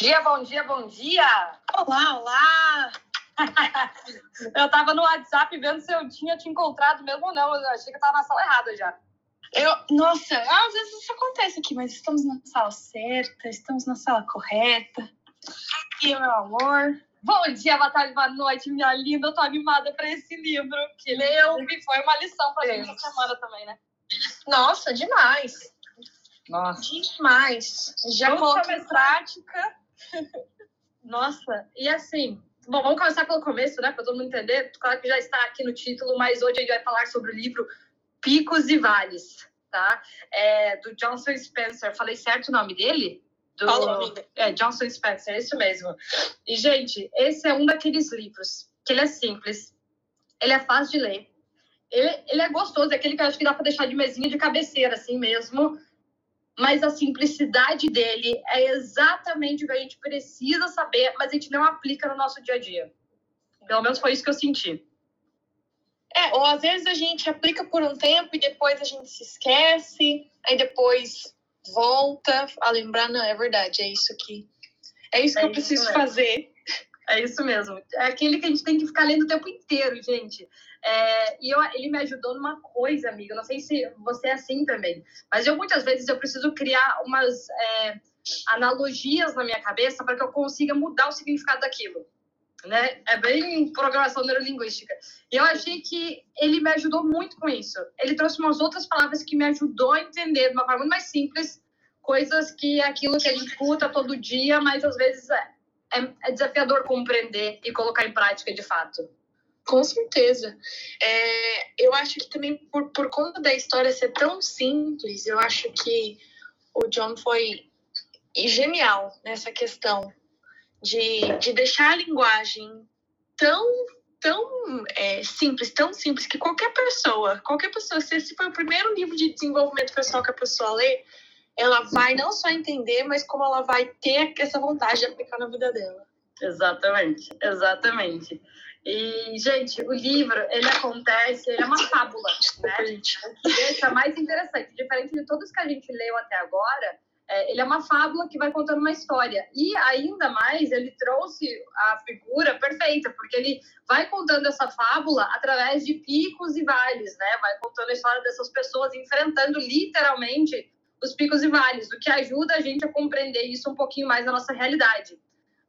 Dia, bom dia, bom dia! Olá, olá! Eu tava no WhatsApp vendo se eu tinha te encontrado mesmo ou não. Eu achei que eu tava na sala errada já. Nossa, às vezes isso acontece aqui, mas estamos na sala certa, estamos na sala correta. E meu amor... Bom dia, boa tarde, boa noite, minha linda. Eu tô animada pra esse livro, que leu e foi uma lição pra gente essa semana também, né? Nossa, demais! Nossa. Demais! Já coloquei em prática... Nossa, e assim... Bom, vamos começar pelo começo, né? Para todo mundo entender. Claro que já está aqui no título, mas hoje a gente vai falar sobre o livro Picos e Vales, tá? É, do Johnson Spencer. Falei certo o nome dele? Johnson Spencer, isso mesmo. E, gente, esse é um daqueles livros que ele é simples, ele é fácil de ler, ele é gostoso, é aquele que eu acho que dá para deixar de mesinha de cabeceira, assim mesmo. Mas a simplicidade dele é exatamente o que a gente precisa saber, mas a gente não aplica no nosso dia a dia. Pelo menos foi isso que eu senti. É, ou às vezes a gente aplica por um tempo e depois a gente se esquece, aí depois volta a lembrar, não, é verdade, é isso aqui. É isso que eu preciso fazer. É isso mesmo. É aquele que a gente tem que ficar lendo o tempo inteiro, gente. É, e ele me ajudou numa coisa, amiga. Não sei se você é assim também. Mas muitas vezes eu preciso criar umas analogias na minha cabeça para que eu consiga mudar o significado daquilo. Né? É bem programação neurolinguística. E eu achei que ele me ajudou muito com isso. Ele trouxe umas outras palavras que me ajudou a entender de uma forma muito mais simples coisas que aquilo que a gente escuta todo dia, mas às vezes é desafiador compreender e colocar em prática de fato. Com certeza. Eu acho que também, por conta da história ser tão simples, eu acho que o John foi genial nessa questão de deixar a linguagem tão simples, que qualquer pessoa, se esse foi o primeiro livro de desenvolvimento pessoal que a pessoa lê, ela vai não só entender, mas como ela vai ter essa vontade de aplicar na vida dela. Exatamente, exatamente. E, gente, o livro, ele é uma fábula, né? O que deixa mais interessante, diferente de todos que a gente leu até agora, ele é uma fábula que vai contando uma história. E, ainda mais, ele trouxe a figura perfeita, porque ele vai contando essa fábula através de picos e vales, né? Vai contando a história dessas pessoas enfrentando, literalmente, os picos e vales, o que ajuda a gente a compreender isso um pouquinho mais na nossa realidade.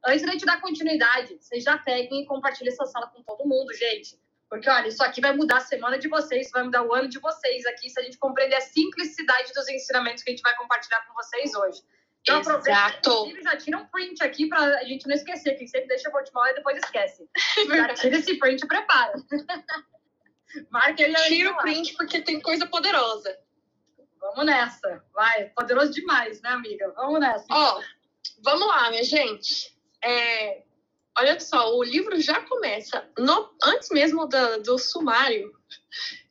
Antes da gente dar continuidade, vocês já peguem e compartilhem essa sala com todo mundo, gente. Porque, olha, isso aqui vai mudar a semana de vocês, isso vai mudar o ano de vocês aqui, se a gente compreender a simplicidade dos ensinamentos que a gente vai compartilhar com vocês hoje. Então, aproveita, já tira um print aqui pra a gente não esquecer, que sempre deixa pra última hora e depois esquece. Já tira esse print e prepara. Marca ele aí. Tira o print porque tem coisa poderosa. Vamos nessa. Vai, poderoso demais, né, amiga? Vamos nessa. Ó, vamos lá, minha gente. Olha só, o livro já começa, antes mesmo do sumário,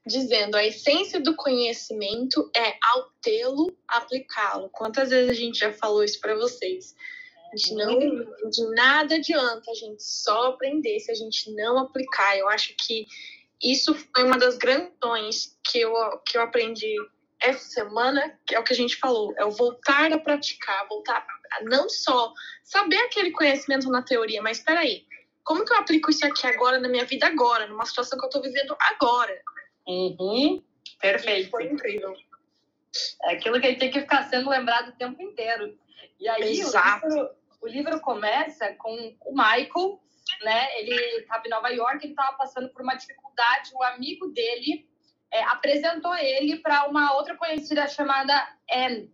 dizendo a essência do conhecimento é ao tê-lo, aplicá-lo. Quantas vezes a gente já falou isso para vocês? De nada adianta a gente só aprender se a gente não aplicar. Eu acho que isso foi uma das grandes lições que eu aprendi essa semana, que é o que a gente falou, é o voltar a praticar, voltar a não só saber aquele conhecimento na teoria, mas peraí, como que eu aplico isso aqui agora na minha vida agora, numa situação que eu tô vivendo agora? Uhum, perfeito. E foi incrível. É aquilo que a gente tem que ficar sendo lembrado o tempo inteiro. E aí o livro começa com o Michael, né? Ele estava em Nova York, ele estava passando por uma dificuldade, o amigo dele apresentou ele para uma outra conhecida chamada Anne.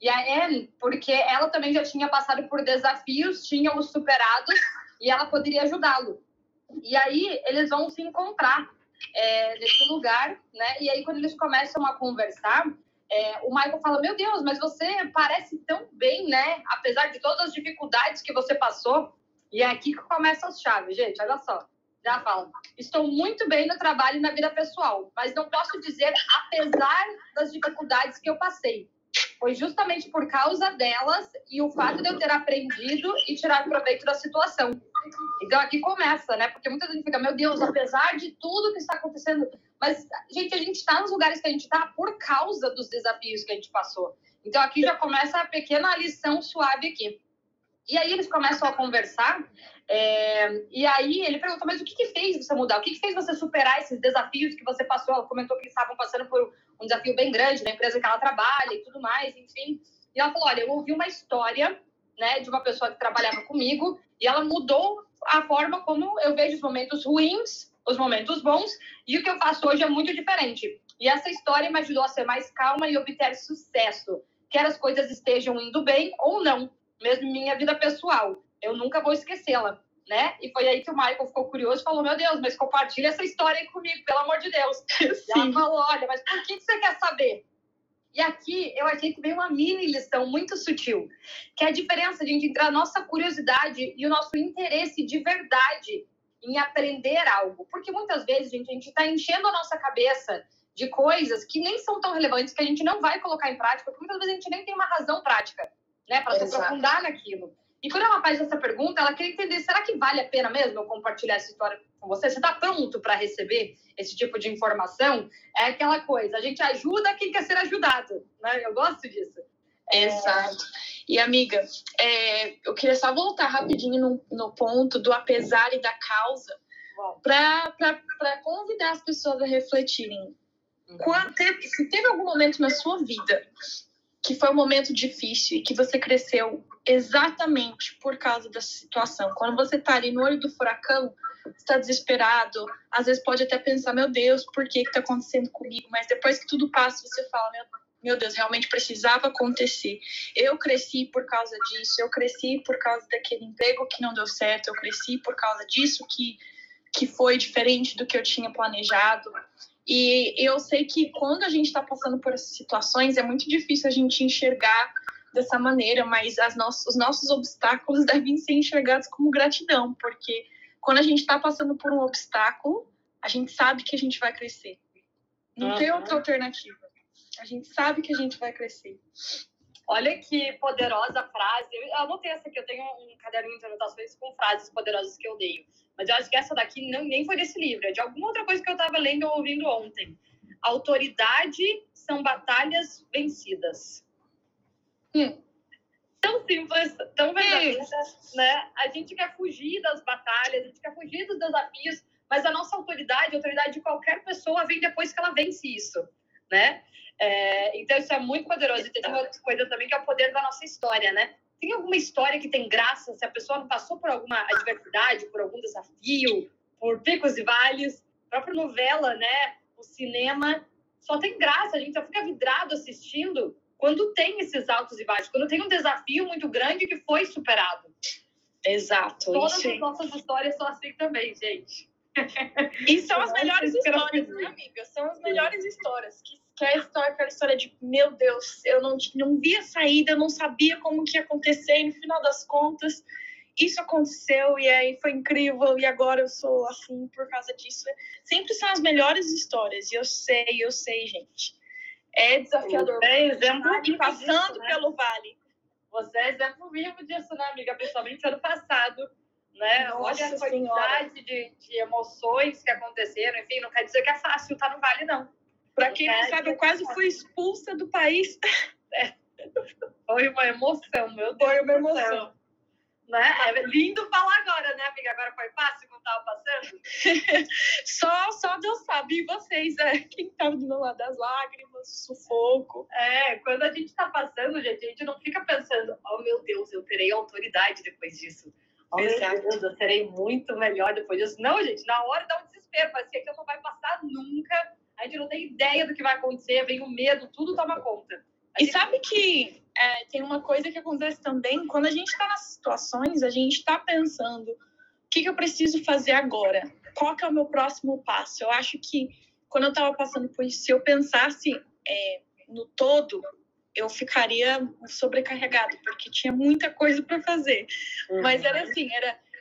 E a Anne, porque ela também já tinha passado por desafios, tinha-os superado, e ela poderia ajudá-lo. E aí, eles vão se encontrar nesse lugar, né? E aí, quando eles começam a conversar, o Michael fala, meu Deus, mas você parece tão bem, né? Apesar de todas as dificuldades que você passou. E é aqui que começam as chaves, gente, olha só. Já fala, estou muito bem no trabalho e na vida pessoal, mas não posso dizer apesar das dificuldades que eu passei. Foi justamente por causa delas e o fato de eu ter aprendido e tirar proveito da situação. Então aqui começa, né? Porque muita gente fica, meu Deus, apesar de tudo que está acontecendo... Mas, gente, a gente está nos lugares que a gente está por causa dos desafios que a gente passou. Então aqui já começa a pequena lição suave aqui. E aí eles começam a conversar, e aí ele pergunta, mas o que fez você mudar? O que fez você superar esses desafios que você passou? Ela comentou que eles estavam passando por um desafio bem grande na empresa que ela trabalha e tudo mais, enfim. E ela falou, olha, eu ouvi uma história, né, de uma pessoa que trabalhava comigo e ela mudou a forma como eu vejo os momentos ruins, os momentos bons, e o que eu faço hoje é muito diferente. E essa história me ajudou a ser mais calma e obter sucesso, quer as coisas estejam indo bem ou não. Mesmo minha vida pessoal, eu nunca vou esquecê-la, né? E foi aí que o Michael ficou curioso e falou, meu Deus, mas compartilha essa história aí comigo, pelo amor de Deus. E ela falou, olha, mas por que você quer saber? E aqui eu achei que veio uma mini lição muito sutil, que é a diferença, gente, entre a nossa curiosidade e o nosso interesse de verdade em aprender algo. Porque muitas vezes, gente, a gente está enchendo a nossa cabeça de coisas que nem são tão relevantes, que a gente não vai colocar em prática, porque muitas vezes a gente nem tem uma razão prática, né, para se aprofundar naquilo. E quando ela faz essa pergunta, ela quer entender, será que vale a pena mesmo eu compartilhar essa história com você? Você está pronto para receber esse tipo de informação? É aquela coisa, a gente ajuda quem quer ser ajudado, né? Eu gosto disso. Exato. E, amiga, eu queria só voltar rapidinho no ponto do apesar e da causa, para convidar as pessoas a refletirem. Se teve algum momento na sua vida que foi um momento difícil e que você cresceu exatamente por causa dessa situação. Quando você está ali no olho do furacão, está desesperado, às vezes pode até pensar, meu Deus, por que está acontecendo comigo? Mas depois que tudo passa, você fala, meu Deus, realmente precisava acontecer. Eu cresci por causa disso, eu cresci por causa daquele emprego que não deu certo, eu cresci por causa disso que foi diferente do que eu tinha planejado. E eu sei que quando a gente está passando por essas situações, é muito difícil a gente enxergar dessa maneira, mas os nossos obstáculos devem ser enxergados como gratidão, porque quando a gente está passando por um obstáculo, a gente sabe que a gente vai crescer. Não tem outra alternativa. A gente sabe que a gente vai crescer. Olha que poderosa frase. Eu anotei essa aqui, eu tenho um caderninho de anotações com frases poderosas que eu leio. Mas eu acho que essa daqui nem foi desse livro, é de alguma outra coisa que eu estava lendo ou ouvindo ontem. Autoridade são batalhas vencidas. Tão simples, tão verdadeira, né? A gente quer fugir das batalhas, a gente quer fugir dos desafios, mas a nossa autoridade, a autoridade de qualquer pessoa vem depois que ela vence isso, né? Então isso é muito poderoso. E tem uma outra coisa também que é o poder da nossa história, né? Tem alguma história que tem graça se a pessoa não passou por alguma adversidade, por algum desafio, por picos e vales? A própria novela, né? O cinema só tem graça, a gente só fica vidrado assistindo quando tem esses altos e baixos, quando tem um desafio muito grande que foi superado. Exato. Todas as nossas histórias são assim também, gente. E são as melhores histórias, né, amiga? São as melhores histórias. Que é aquela história de, meu Deus, eu não vi a saída, eu não sabia como que ia acontecer, e no final das contas, isso aconteceu, e aí foi incrível, e agora eu sou assim por causa disso. Sempre são as melhores histórias, e eu sei, gente. É desafiador. Você é exemplo vivo passando disso, né? Pelo vale. Você é exemplo vivo disso, né, amiga? Principalmente ano passado, né? Nossa, olha a quantidade de emoções que aconteceram, enfim, não quer dizer que é fácil estar no vale, não. Para quem não sabe, eu quase fui expulsa do país. Foi uma emoção, meu Deus. Foi uma emoção. Né? É lindo falar agora, né, amiga? Agora foi fácil, não estava passando? Só Deus sabe. E vocês, quem estava do meu lado, das lágrimas, sufoco. Quando a gente está passando, gente, a gente não fica pensando, oh, meu Deus, eu terei autoridade depois disso. Oh, meu Deus, eu serei muito melhor depois disso. Não, gente, na hora dá um desespero, parece que aquilo não vai passar nunca. A gente não tem ideia do que vai acontecer, vem o medo, tudo toma conta. E sabe que tem uma coisa que acontece também, quando a gente está nas situações, a gente está pensando, o que eu preciso fazer agora? Qual que é o meu próximo passo? Eu acho que, quando eu estava passando por isso, se eu pensasse no todo, eu ficaria sobrecarregado, porque tinha muita coisa para fazer. Mas era assim,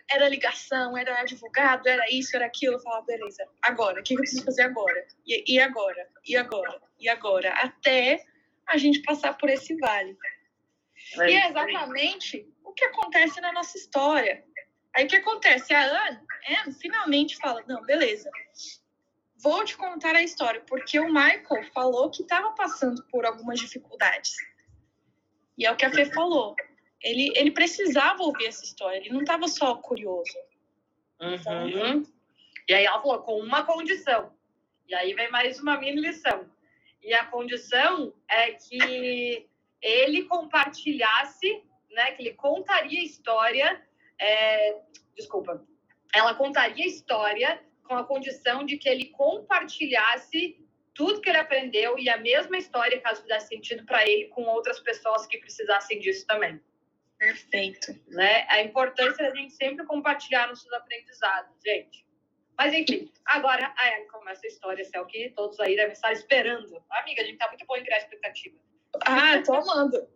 era ligação, era advogado, era isso, era aquilo. Eu falava, beleza, agora, o que eu preciso fazer agora? E agora? E agora? E agora? Até a gente passar por esse vale. E é exatamente o que acontece na nossa história. Aí o que acontece? A Anne finalmente fala, não, beleza, vou te contar a história, porque o Michael falou que estava passando por algumas dificuldades. E é o que a Fê falou. Ele precisava ouvir essa história, ele não estava só curioso. Uhum. E aí ela falou, com uma condição. E aí vem mais uma mini lição. E a condição é que ele compartilhasse, né, que ele contaria a história... Ela contaria a história com a condição de que ele compartilhasse tudo que ele aprendeu e a mesma história, caso fizesse sentido para ele, com outras pessoas que precisassem disso também. Perfeito. Né? A importância da gente sempre compartilhar nossos aprendizados, gente. Mas, enfim, agora a Anne começa a história, é o que todos aí devem estar esperando. Amiga, a gente tá muito boa em criar expectativa. Ah, eu tô amando.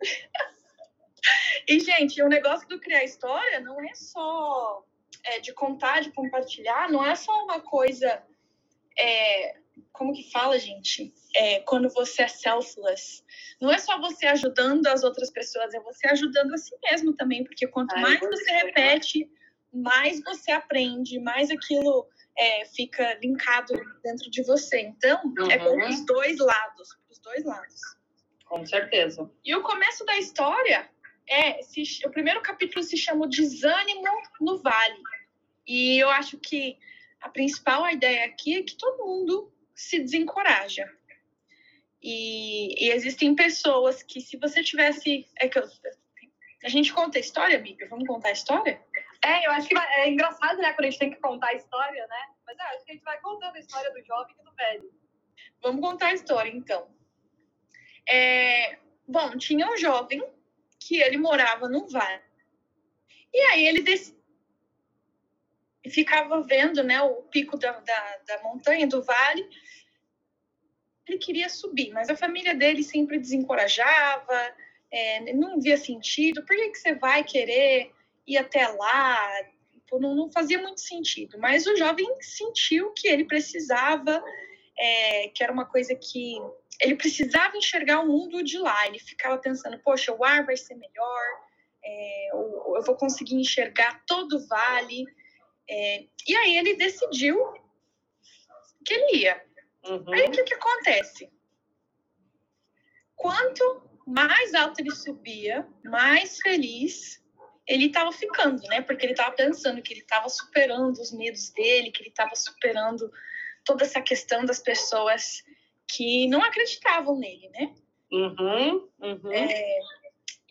E, gente, o negócio do criar história não é só de contar, de compartilhar, não é só uma coisa... como que fala, gente? Quando você é selfless. Não é só você ajudando as outras pessoas, é você ajudando a si mesmo também, porque quanto mais você repete, mais você aprende, mais aquilo fica linkado dentro de você. Então, é pelos dois lados. Com certeza. E o começo da história... o primeiro capítulo se chama Desânimo no Vale. E eu acho que a principal ideia aqui é que todo mundo se desencoraja. E existem pessoas que, se você tivesse... A gente conta a história, amiga? Vamos contar a história? Eu acho que é engraçado, né? Quando a gente tem que contar a história, né? Mas acho que a gente vai contando a história do jovem e do velho. Vamos contar a história, então. Bom, tinha um jovem... que ele morava num vale. E aí ele ficava vendo, né, o pico da montanha, do vale. Ele queria subir, mas a família dele sempre desencorajava, não via sentido. Por que você vai querer ir até lá? Não fazia muito sentido. Mas o jovem sentiu que ele precisava, que era uma coisa que... Ele precisava enxergar o mundo de lá. Ele ficava pensando, poxa, o ar vai ser melhor, eu vou conseguir enxergar todo o vale. E aí ele decidiu que ele ia. Uhum. Aí o que acontece? Quanto mais alto ele subia, mais feliz ele estava ficando, né? Porque ele estava pensando que ele estava superando os medos dele, que ele estava superando toda essa questão das pessoas... que não acreditavam nele, né? Uhum.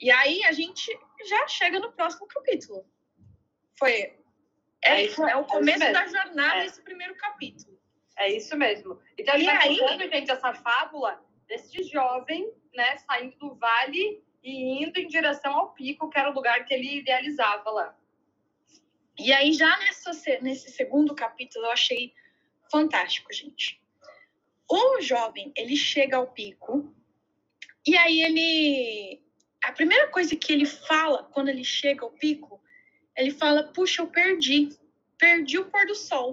E aí a gente já chega no próximo capítulo. É o começo da jornada desse primeiro capítulo. É isso mesmo. Então, e aí, gente, essa fábula desse jovem, né, saindo do vale e indo em direção ao pico, que era o lugar que ele idealizava lá. E aí, já nesse segundo capítulo, eu achei fantástico, gente. O jovem, ele chega ao pico e aí a primeira coisa que ele fala quando ele chega ao pico, ele fala, puxa, eu perdi o pôr do sol.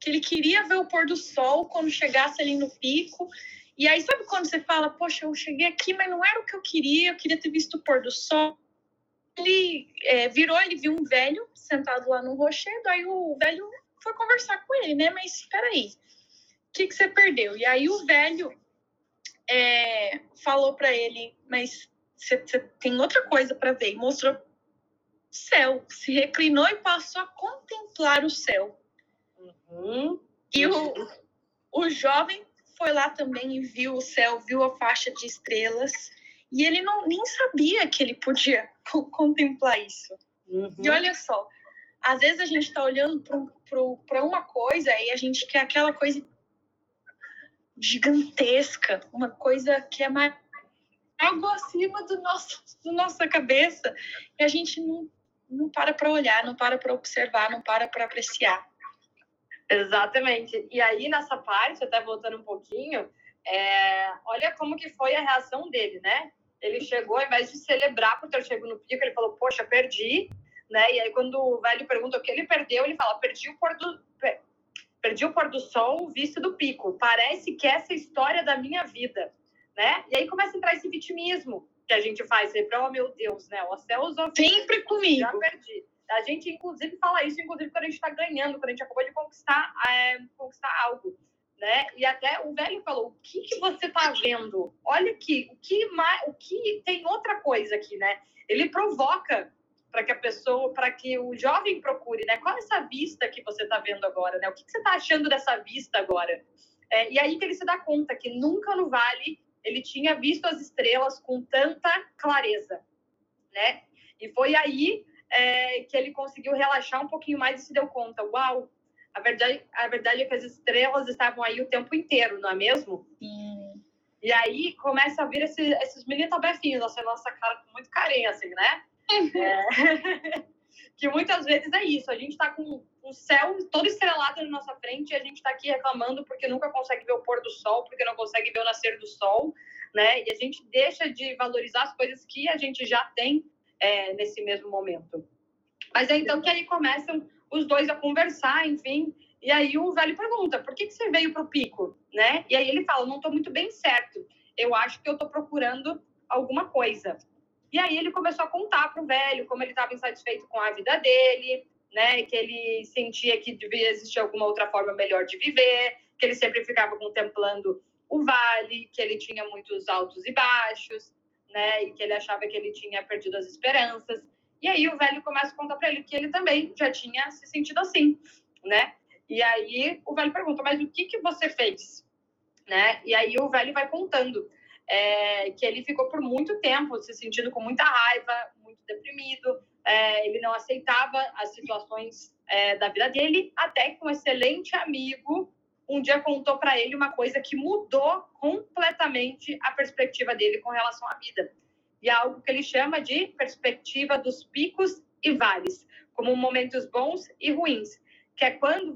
Que ele queria ver o pôr do sol quando chegasse ali no pico. E aí, sabe quando você fala, poxa, eu cheguei aqui, mas não era o que eu queria ter visto o pôr do sol. Ele viu um velho sentado lá no rochedo, aí o velho foi conversar com ele, né? Mas espera aí. O que você perdeu? E aí o velho falou para ele, mas você tem outra coisa para ver. E mostrou o céu, se reclinou e passou a contemplar o céu. Uhum. E o jovem foi lá também e viu o céu, viu a faixa de estrelas. E ele nem sabia que ele podia contemplar isso. Uhum. E olha só, às vezes a gente está olhando para uma coisa e a gente quer aquela coisa gigantesca, uma coisa que é mais algo acima do nossa cabeça, e a gente não para para olhar, não para para observar, não para para apreciar. Exatamente. E aí, nessa parte, até voltando um pouquinho, olha como que foi a reação dele, né? Ele chegou, ao invés de celebrar por ter chegado no pico, ele falou, poxa, perdi, né? E aí, quando o velho pergunta o que ele perdeu, ele fala, perdi o pôr do sol, visto do pico. Parece que essa é a história da minha vida, né? E aí começa a entrar esse vitimismo que a gente faz sempre. Oh, meu Deus, né? O céu usou sempre comigo. Já perdi. A gente, inclusive, fala isso, inclusive, quando a gente está ganhando, quando a gente acabou de conquistar algo. né? E até o velho falou, o que, que você está vendo? Olha aqui, o que tem outra coisa aqui, né? Ele provoca para que a pessoa, para que o jovem procure, né? Qual é essa vista que você está vendo agora, né? O que, que você está achando dessa vista agora? É, e aí que ele se dá conta que nunca no vale ele tinha visto as estrelas com tanta clareza, né? E foi aí que ele conseguiu relaxar um pouquinho mais e se deu conta, uau, a verdade é que as estrelas estavam aí o tempo inteiro, não é mesmo? Sim. E aí começa a vir esses mini tabefinhos, assim, nossa cara com muito carinho, assim, né? Que muitas vezes é isso, a gente tá com o céu todo estrelado na nossa frente e a gente tá aqui reclamando porque nunca consegue ver o pôr do sol, porque não consegue ver o nascer do sol, né? E a gente deixa de valorizar as coisas que a gente já tem nesse mesmo momento. Mas é então que aí começam os dois a conversar, enfim, e aí o velho pergunta, por que você veio pro pico, né? E aí ele fala, não tô muito bem certo, eu acho que eu tô procurando alguma coisa. E aí ele começou a contar pro velho como ele estava insatisfeito com a vida dele, né? Que ele sentia que devia existir alguma outra forma melhor de viver, que ele sempre ficava contemplando o vale, que ele tinha muitos altos e baixos, né? E que ele achava que ele tinha perdido as esperanças. E aí o velho começa a contar para ele que ele também já tinha se sentido assim, né? E aí o velho pergunta, mas o que você fez? Né? E aí o velho vai contando. Que ele ficou por muito tempo se sentindo com muita raiva, muito deprimido, ele não aceitava as situações da vida dele, até que um excelente amigo um dia contou para ele uma coisa que mudou completamente a perspectiva dele com relação à vida. E é algo que ele chama de perspectiva dos picos e vales, como momentos bons e ruins, que é quanto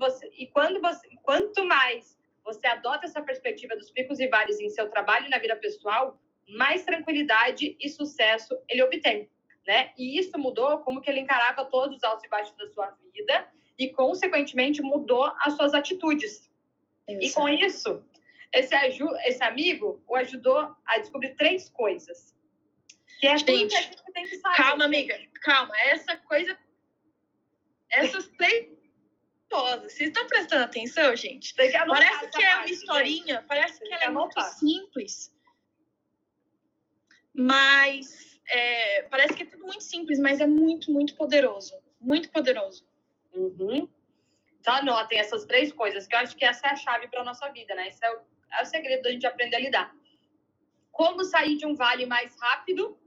mais você adota essa perspectiva dos picos e vales em seu trabalho e na vida pessoal, mais tranquilidade e sucesso ele obtém, né? E isso mudou como que ele encarava todos os altos e baixos da sua vida e, consequentemente, mudou as suas atitudes. Isso. E com isso, esse amigo o ajudou a descobrir 3 coisas. Que é tudo que a gente tem que saber. Calma, amiga. Calma. Essas 3... Vocês estão prestando atenção, gente? Parece que é uma historinha, parece que ela é muito simples, mas parece que é tudo muito simples, mas é muito, muito poderoso. Muito poderoso. Uhum. Então, anotem essas 3 coisas, que eu acho que essa é a chave para a nossa vida, né? Esse é o segredo da gente aprender a lidar. Como sair de um vale mais rápido,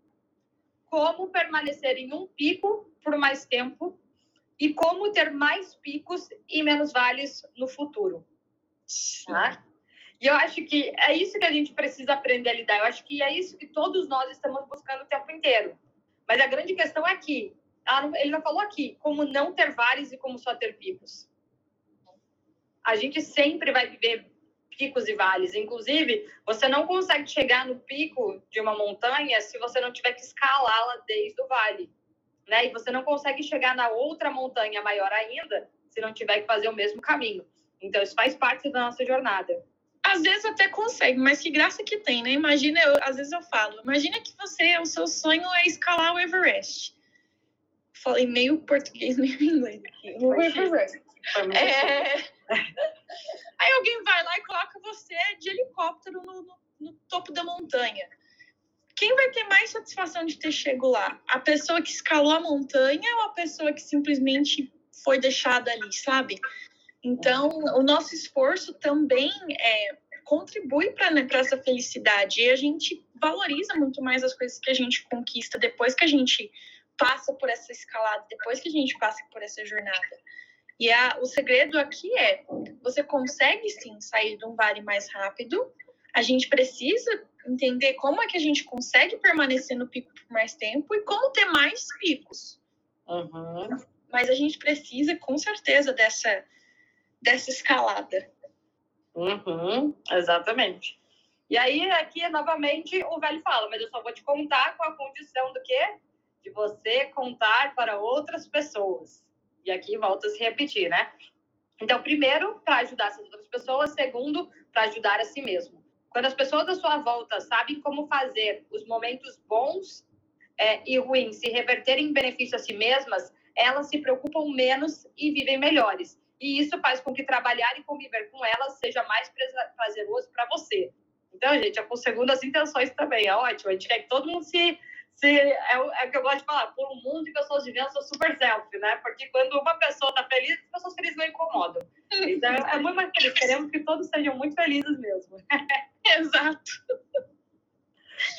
como permanecer em um pico por mais tempo, e como ter mais picos e menos vales no futuro. Tá? E eu acho que é isso que a gente precisa aprender a lidar. Eu acho que é isso que todos nós estamos buscando o tempo inteiro. Mas a grande questão é que, ele não falou aqui, como não ter vales e como só ter picos. A gente sempre vai viver picos e vales. Inclusive, você não consegue chegar no pico de uma montanha se você não tiver que escalá-la desde o vale. Né? E você não consegue chegar na outra montanha maior ainda se não tiver que fazer o mesmo caminho. Então, isso faz parte da nossa jornada. Às vezes até consegue, mas que graça que tem, né? Imagina, às vezes eu falo, imagina que o seu sonho é escalar o Everest. Falei meio português, meio inglês aqui. O Everest. Aí alguém vai lá e coloca você de helicóptero no topo da montanha. Quem vai ter mais satisfação de ter chegado lá? A pessoa que escalou a montanha ou a pessoa que simplesmente foi deixada ali, sabe? Então, o nosso esforço também contribui para essa felicidade. E a gente valoriza muito mais as coisas que a gente conquista depois que a gente passa por essa escalada, depois que a gente passa por essa jornada. E o segredo aqui é, você consegue sim sair de um vale mais rápido. A gente precisa entender como é que a gente consegue permanecer no pico por mais tempo e como ter mais picos. Uhum. Mas a gente precisa, com certeza, dessa escalada. Uhum, exatamente. E aí, aqui, novamente, o velho fala, mas eu só vou te contar com a condição do quê? De você contar para outras pessoas. E aqui volta a se repetir, né? Então, primeiro, para ajudar essas outras pessoas. Segundo, para ajudar a si mesmo. Quando as pessoas à sua volta sabem como fazer os momentos bons e ruins se reverterem em benefício a si mesmas, elas se preocupam menos e vivem melhores. e isso faz com que trabalhar e conviver com elas seja mais prazeroso para você. Então, gente, é com segundas intenções também, é ótimo. A gente quer que todo mundo é o que eu gosto de falar, por um mundo em que eu sou divina, eu sou super self, né? Porque quando uma pessoa está feliz, as pessoas felizes não incomodam. Então, é muito mais feliz. Queremos que todos sejam muito felizes mesmo. Exato.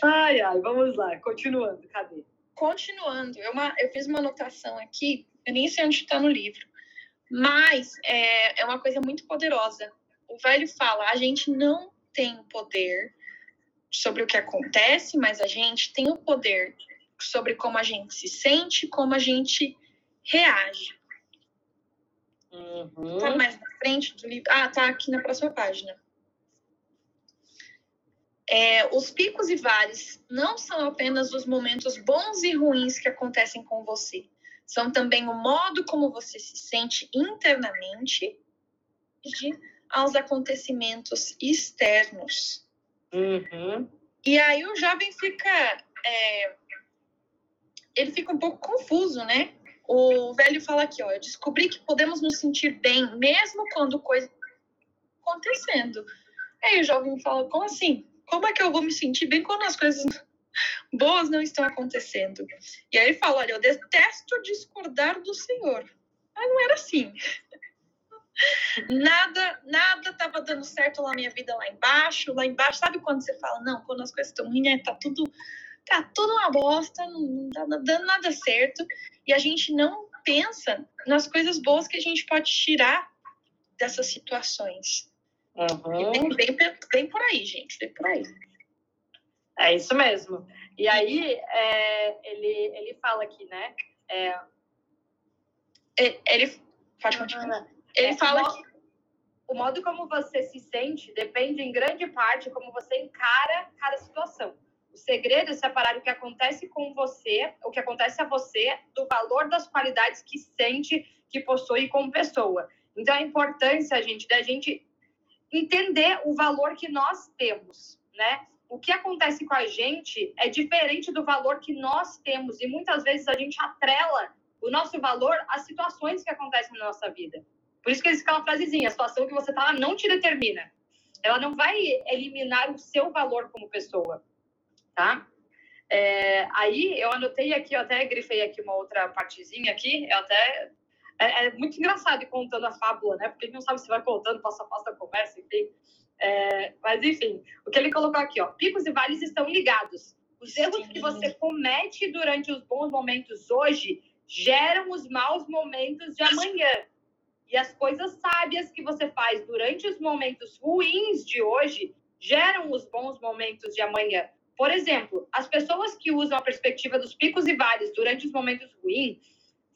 Ai, ai, vamos lá. Continuando, cadê? Continuando, eu fiz uma anotação aqui, eu nem sei onde está no livro, mas é uma coisa muito poderosa. O velho fala, a gente não tem o poder sobre o que acontece, mas a gente tem o poder sobre como a gente se sente, como a gente reage. Uhum. Tá mais na frente do livro? Ah, tá aqui na próxima página. Os picos e vales não são apenas os momentos bons e ruins que acontecem com você. São também o modo como você se sente internamente aos acontecimentos externos. Uhum. E aí o jovem fica... ele fica um pouco confuso, né? O velho fala aqui, ó, eu descobri que podemos nos sentir bem mesmo quando coisa acontecendo. Aí o jovem fala, como assim? Como é que eu vou me sentir bem quando as coisas boas não estão acontecendo? E aí ele fala, olha, eu detesto discordar do Senhor. Mas não era assim. Nada estava dando certo lá na minha vida, lá embaixo. Sabe quando você fala, não, quando as coisas estão ruins, né, tá tudo uma bosta, não tá dando nada certo. E a gente não pensa nas coisas boas que a gente pode tirar dessas situações. Uhum. Vem por aí, gente, vem por aí. É isso mesmo. E aí, ele fala aqui, né? Ele pode continuar. Ele fala que o modo como você se sente depende em grande parte de como você encara cada situação. O segredo é separar o que acontece com você, o que acontece a você, do valor das qualidades que sente, que possui como pessoa. Então, a importância, gente, da gente entender o valor que nós temos, né? O que acontece com a gente é diferente do valor que nós temos. E muitas vezes a gente atrela o nosso valor às situações que acontecem na nossa vida. Por isso que existe aquela frasezinha, a situação que você está não te determina. Ela não vai eliminar o seu valor como pessoa, tá? Aí eu anotei aqui, eu até grifei aqui uma outra partezinha aqui, eu até... É muito engraçado ir contando a fábula, né? Porque ele não sabe se vai contando passo a passo da conversa, enfim. Mas, enfim, o que ele colocou aqui, ó. Picos e vales estão ligados. Os erros que você comete durante os bons momentos hoje geram os maus momentos de amanhã. E as coisas sábias que você faz durante os momentos ruins de hoje geram os bons momentos de amanhã. Por exemplo, as pessoas que usam a perspectiva dos picos e vales durante os momentos ruins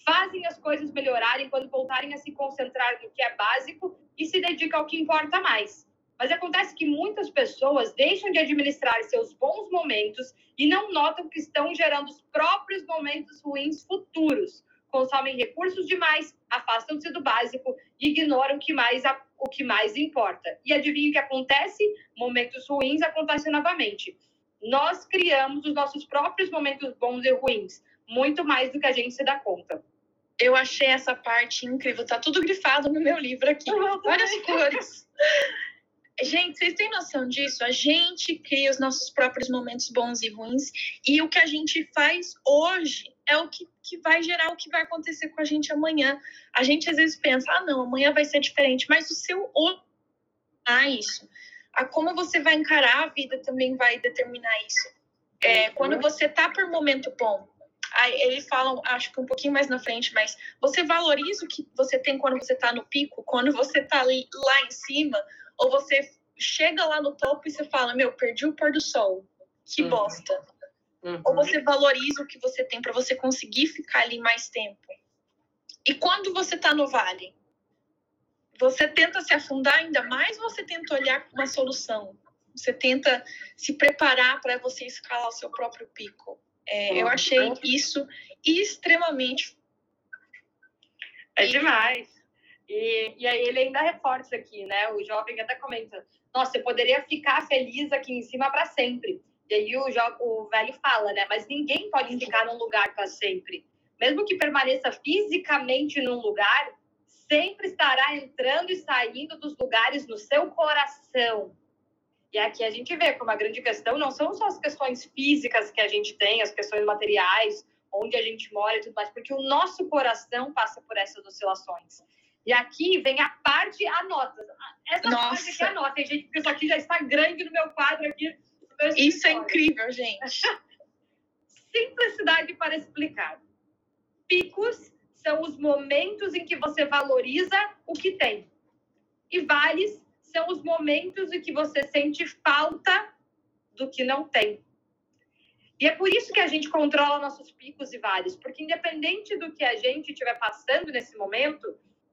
fazem as coisas melhorarem quando voltarem a se concentrar no que é básico e se dedicam ao que importa mais. Mas acontece que muitas pessoas deixam de administrar seus bons momentos e não notam que estão gerando os próprios momentos ruins futuros. Consomem recursos demais, afastam-se do básico e ignoram o que mais importa. E adivinha o que acontece? Momentos ruins acontecem novamente. Nós criamos os nossos próprios momentos bons e ruins, muito mais do que a gente se dá conta. Eu achei essa parte incrível. Tá tudo grifado no meu livro aqui. Várias cores. Gente, vocês têm noção disso? A gente cria os nossos próprios momentos bons e ruins. E o que a gente faz hoje é o que vai gerar o que vai acontecer com a gente amanhã. A gente às vezes pensa, ah, não, amanhã vai ser diferente. Mas o seu hoje... Ah, isso. A como você vai encarar a vida também vai determinar isso. Quando você tá por momento bom, aí eles falam, acho que um pouquinho mais na frente, mas você valoriza o que você tem quando você está no pico, quando você está lá em cima, ou você chega lá no topo e você fala, meu, perdi o pôr do sol, que bosta. Uhum. Ou você valoriza o que você tem para você conseguir ficar ali mais tempo. E quando você está no vale, você tenta se afundar ainda mais ou você tenta olhar uma solução? Você tenta se preparar para você escalar o seu próprio pico? Eu achei isso extremamente... É demais. E aí ele ainda reforça aqui, né? O jovem até comenta, nossa, eu poderia ficar feliz aqui em cima para sempre. E aí o velho fala, né? Mas ninguém pode ficar num lugar para sempre. Mesmo que permaneça fisicamente num lugar, sempre estará entrando e saindo dos lugares no seu coração. E aqui a gente vê que uma grande questão não são só as questões físicas que a gente tem, as questões materiais, onde a gente mora e tudo mais, porque o nosso coração passa por essas oscilações. E aqui vem a parte anota. Essa parte aqui anota. Tem gente que isso aqui já está grande no meu quadro aqui. Meu isso é incrível, gente. Simplicidade para explicar. Picos são os momentos em que você valoriza o que tem. E vales são os momentos em que você sente falta do que não tem. E é por isso que a gente controla nossos picos e vales, porque independente do que a gente estiver passando nesse momento,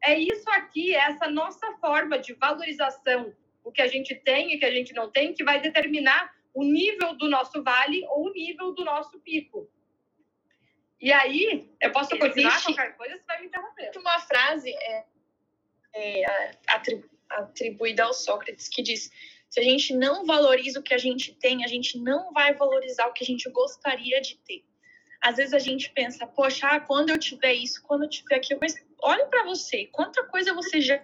é isso aqui, é essa nossa forma de valorização, o que a gente tem e o que a gente não tem, que vai determinar o nível do nosso vale ou o nível do nosso pico. E aí, eu posso continuar qualquer coisa, você vai me interromper. Uma frase atribuída ao Sócrates, que diz: se a gente não valoriza o que a gente tem, a gente não vai valorizar o que a gente gostaria de ter. Às vezes a gente pensa, poxa, quando eu tiver isso, quando eu tiver aquilo, mas olha para você, quanta coisa você já...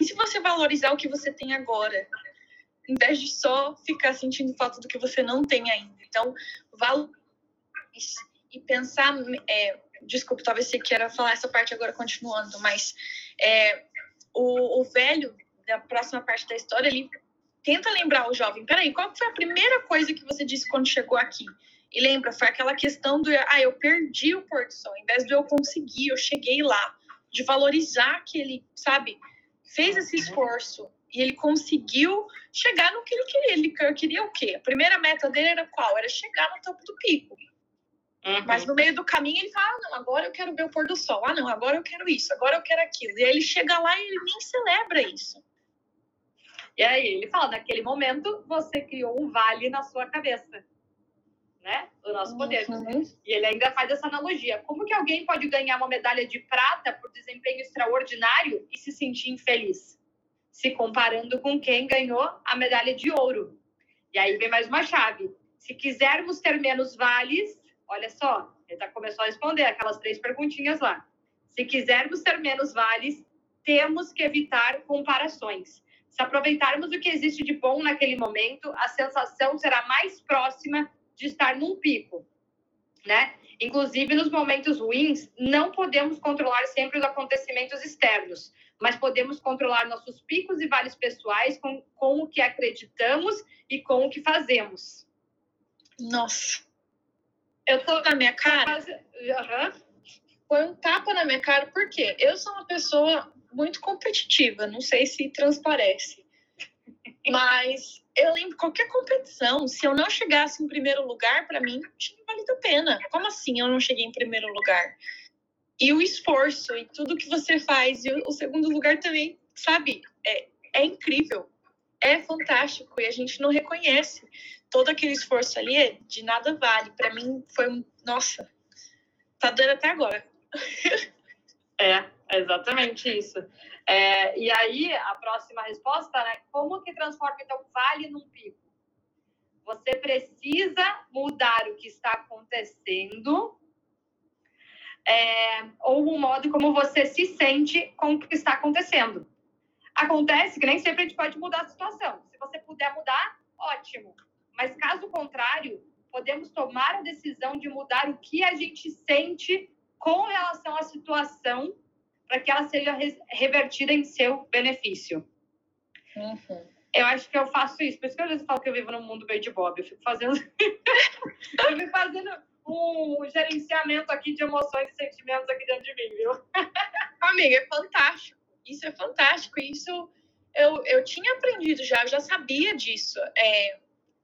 E se você valorizar o que você tem agora, em vez de só ficar sentindo falta do que você não tem ainda? Então, valorize e pensar... Desculpa, talvez você queira falar essa parte agora continuando, mas o velho, da próxima parte da história, ele... Tenta lembrar o jovem, peraí, qual foi a primeira coisa que você disse quando chegou aqui? E lembra, foi aquela questão do, eu perdi o pôr do sol, em vez do eu conseguir, eu cheguei lá. De valorizar que ele, sabe, fez esse esforço e ele conseguiu chegar no que ele queria. Ele queria o quê? A primeira meta dele era qual? Era chegar no topo do pico. Uhum. Mas no meio do caminho ele fala, não, agora eu quero ver o pôr do sol. Ah, não, agora eu quero isso, agora eu quero aquilo. E aí ele chega lá e ele nem celebra isso. E aí ele fala, naquele momento você criou um vale na sua cabeça, né? O nosso poder. Uhum. E ele ainda faz essa analogia. Como que alguém pode ganhar uma medalha de prata por desempenho extraordinário e se sentir infeliz? Se comparando com quem ganhou a medalha de ouro. E aí vem mais uma chave. Se quisermos ter menos vales, olha só, ele começou a responder aquelas 3 perguntinhas lá. Se quisermos ter menos vales, temos que evitar comparações. Se aproveitarmos o que existe de bom naquele momento, a sensação será mais próxima de estar num pico, né? Inclusive, nos momentos ruins, não podemos controlar sempre os acontecimentos externos, mas podemos controlar nossos picos e vales pessoais com o que acreditamos e com o que fazemos. Nossa! Eu tô na minha cara? Uhum. Foi um tapa na minha cara, por quê? Eu sou uma pessoa... muito competitiva, não sei se transparece, mas eu lembro, qualquer competição, se eu não chegasse em primeiro lugar, para mim não tinha valido a pena. Como assim eu não cheguei em primeiro lugar? E o esforço e tudo que você faz, e o segundo lugar também, sabe, é incrível, é fantástico, e a gente não reconhece todo aquele esforço ali, de nada vale. Para mim foi um, nossa, tá doendo até agora. Exatamente isso. E aí, a próxima resposta, né? Como que transforma, então, vale num pico? Você precisa mudar o que está acontecendo ou o modo como você se sente com o que está acontecendo. Acontece que nem sempre a gente pode mudar a situação. Se você puder mudar, ótimo. Mas, caso contrário, podemos tomar a decisão de mudar o que a gente sente com relação à situação para que ela seja revertida em seu benefício. Uhum. Eu acho que eu faço isso. Por isso que às vezes falo que eu vivo num mundo meio de Bob. Eu fico fazendo... eu fico fazendo um gerenciamento aqui de emoções e sentimentos aqui dentro de mim, viu? Amiga, é fantástico. Isso é fantástico. Isso eu tinha aprendido já. Eu já sabia disso.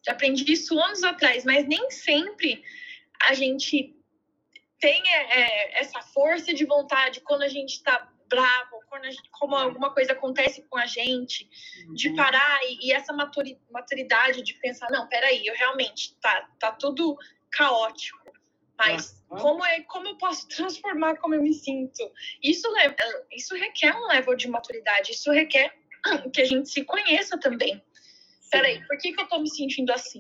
Já aprendi isso anos atrás. Mas nem sempre a gente... tem essa força de vontade quando a gente está bravo, como alguma coisa acontece com a gente, de parar e essa maturidade de pensar, não, peraí, eu realmente, tá tudo caótico, mas como eu posso transformar como eu me sinto? Isso requer um level de maturidade, isso requer que a gente se conheça também. Sim. Peraí, por que eu tô me sentindo assim?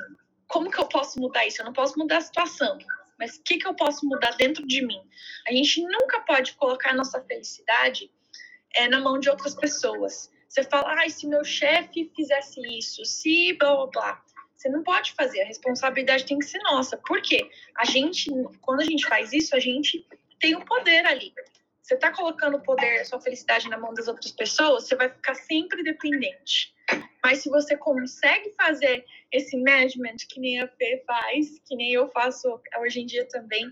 Como que eu posso mudar isso? Eu não posso mudar a situação. Mas o que eu posso mudar dentro de mim? A gente nunca pode colocar a nossa felicidade na mão de outras pessoas. Você fala, se meu chefe fizesse isso, se blá, blá, blá. Você não pode fazer, a responsabilidade tem que ser nossa. Por quê? A gente, quando a gente faz isso, a gente tem o poder ali. Você está colocando o poder, a sua felicidade na mão das outras pessoas, você vai ficar sempre dependente. Mas se você consegue fazer esse management, que nem a Fê faz, que nem eu faço hoje em dia também,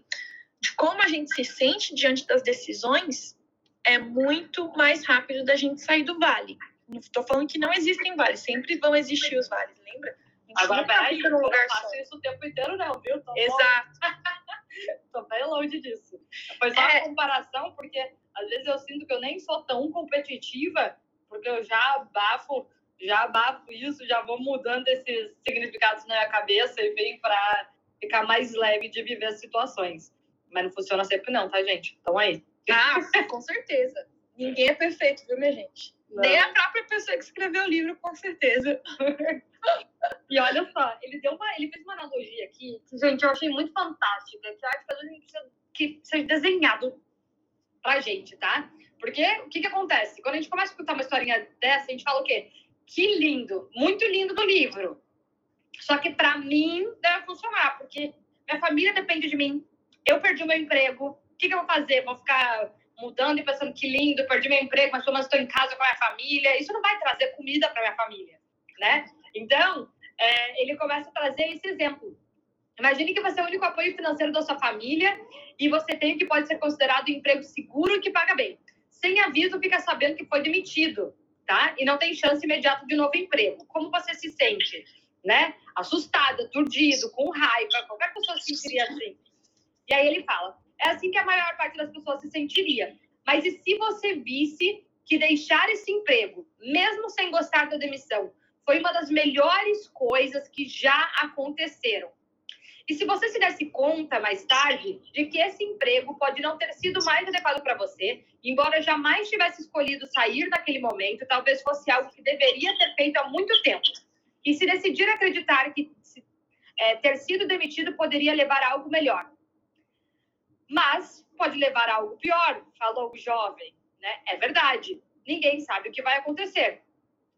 de como a gente se sente diante das decisões, é muito mais rápido da gente sair do vale. Não estou falando que não existem vales, sempre vão existir os vales, lembra? Agora, peraí, eu não faço isso o tempo inteiro não, viu? Tô exato. Tô bem longe disso. Foi só uma comparação, porque às vezes eu sinto que eu nem sou tão competitiva, porque eu já abafo isso, já vou mudando esses significados na minha cabeça e venho pra ficar mais leve de viver as situações. Mas não funciona sempre não, tá, gente? Então aí. Com certeza. Ninguém é perfeito, viu, minha gente? Não. Nem a própria pessoa que escreveu o livro, com certeza. E olha só, ele fez uma analogia aqui que, gente, eu achei muito fantástica. Que eu acho que a gente precisa que seja desenhado pra gente, tá? Porque o que acontece? Quando a gente começa a escutar uma historinha dessa, a gente fala o quê? Que lindo, muito lindo do livro. Só que pra mim deve funcionar, porque minha família depende de mim. Eu perdi o meu emprego. O que eu vou fazer? Vou ficar mudando e pensando que lindo, perdi meu emprego, mas pelo menos estou em casa com a minha família. Isso não vai trazer comida para minha família, né? Então, ele começa a trazer esse exemplo. Imagine que você é o único apoio financeiro da sua família e você tem o que pode ser considerado um emprego seguro e que paga bem. Sem aviso, fica sabendo que foi demitido, tá? E não tem chance imediata de um novo emprego. Como você se sente, né? Assustada, aturdido, com raiva, qualquer pessoa se sentiria assim. E aí ele fala... É assim que a maior parte das pessoas se sentiria. Mas e se você visse que deixar esse emprego, mesmo sem gostar da demissão, foi uma das melhores coisas que já aconteceram? E se você se desse conta mais tarde de que esse emprego pode não ter sido mais adequado para você, embora jamais tivesse escolhido sair naquele momento, talvez fosse algo que deveria ter feito há muito tempo. E se decidir acreditar que ter sido demitido poderia levar a algo melhor. Mas pode levar a algo pior, falou o jovem, né? É verdade, ninguém sabe o que vai acontecer.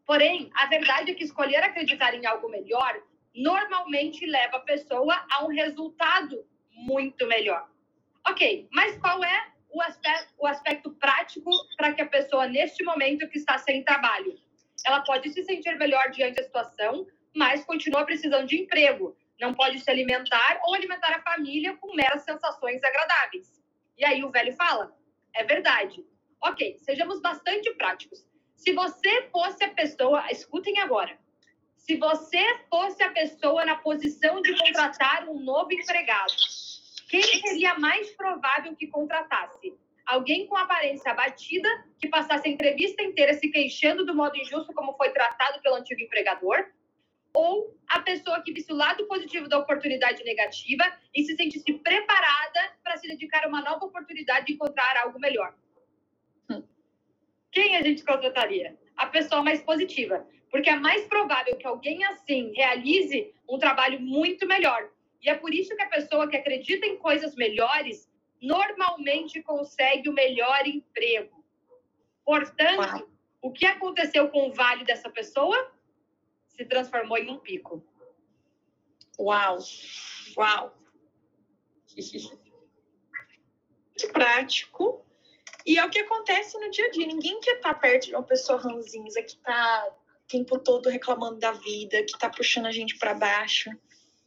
Porém, a verdade é que escolher acreditar em algo melhor normalmente leva a pessoa a um resultado muito melhor. Ok, mas qual é o aspecto prático para que a pessoa, neste momento que está sem trabalho? Ela pode se sentir melhor diante da situação, mas continua precisando de emprego. Não pode se alimentar ou alimentar a família com meras sensações agradáveis. E aí o velho fala, é verdade. Ok, sejamos bastante práticos. Se você fosse a pessoa, escutem agora. Se você fosse a pessoa na posição de contratar um novo empregado, quem seria mais provável que contratasse? Alguém com aparência abatida, que passasse a entrevista inteira se queixando do modo injusto como foi tratado pelo antigo empregador? Ou a pessoa que visse o lado positivo da oportunidade negativa e se sentisse preparada para se dedicar a uma nova oportunidade de encontrar algo melhor. Quem a gente contrataria? A pessoa mais positiva, porque é mais provável que alguém assim realize um trabalho muito melhor. E é por isso que a pessoa que acredita em coisas melhores normalmente consegue o melhor emprego. Portanto, o que aconteceu com o vale dessa pessoa? Se transformou em um pico. Uau! Que prático. E é o que acontece no dia a dia. Ninguém quer estar perto de uma pessoa ranzinza que está o tempo todo reclamando da vida, que está puxando a gente para baixo.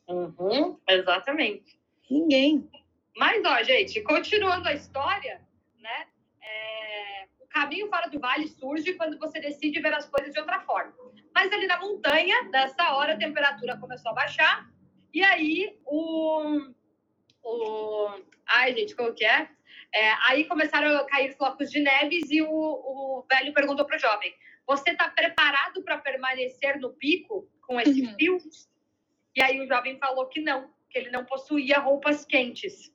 Uhum, exatamente. Ninguém. Mas, ó, gente, continuando a história, né? O caminho fora do vale surge quando você decide ver as coisas de outra forma. Mas ali na montanha, nessa hora, a temperatura começou a baixar. E aí, aí começaram a cair flocos de neves e o velho perguntou para o jovem, você está preparado para permanecer no pico com esse frio? E aí o jovem falou que não, que ele não possuía roupas quentes.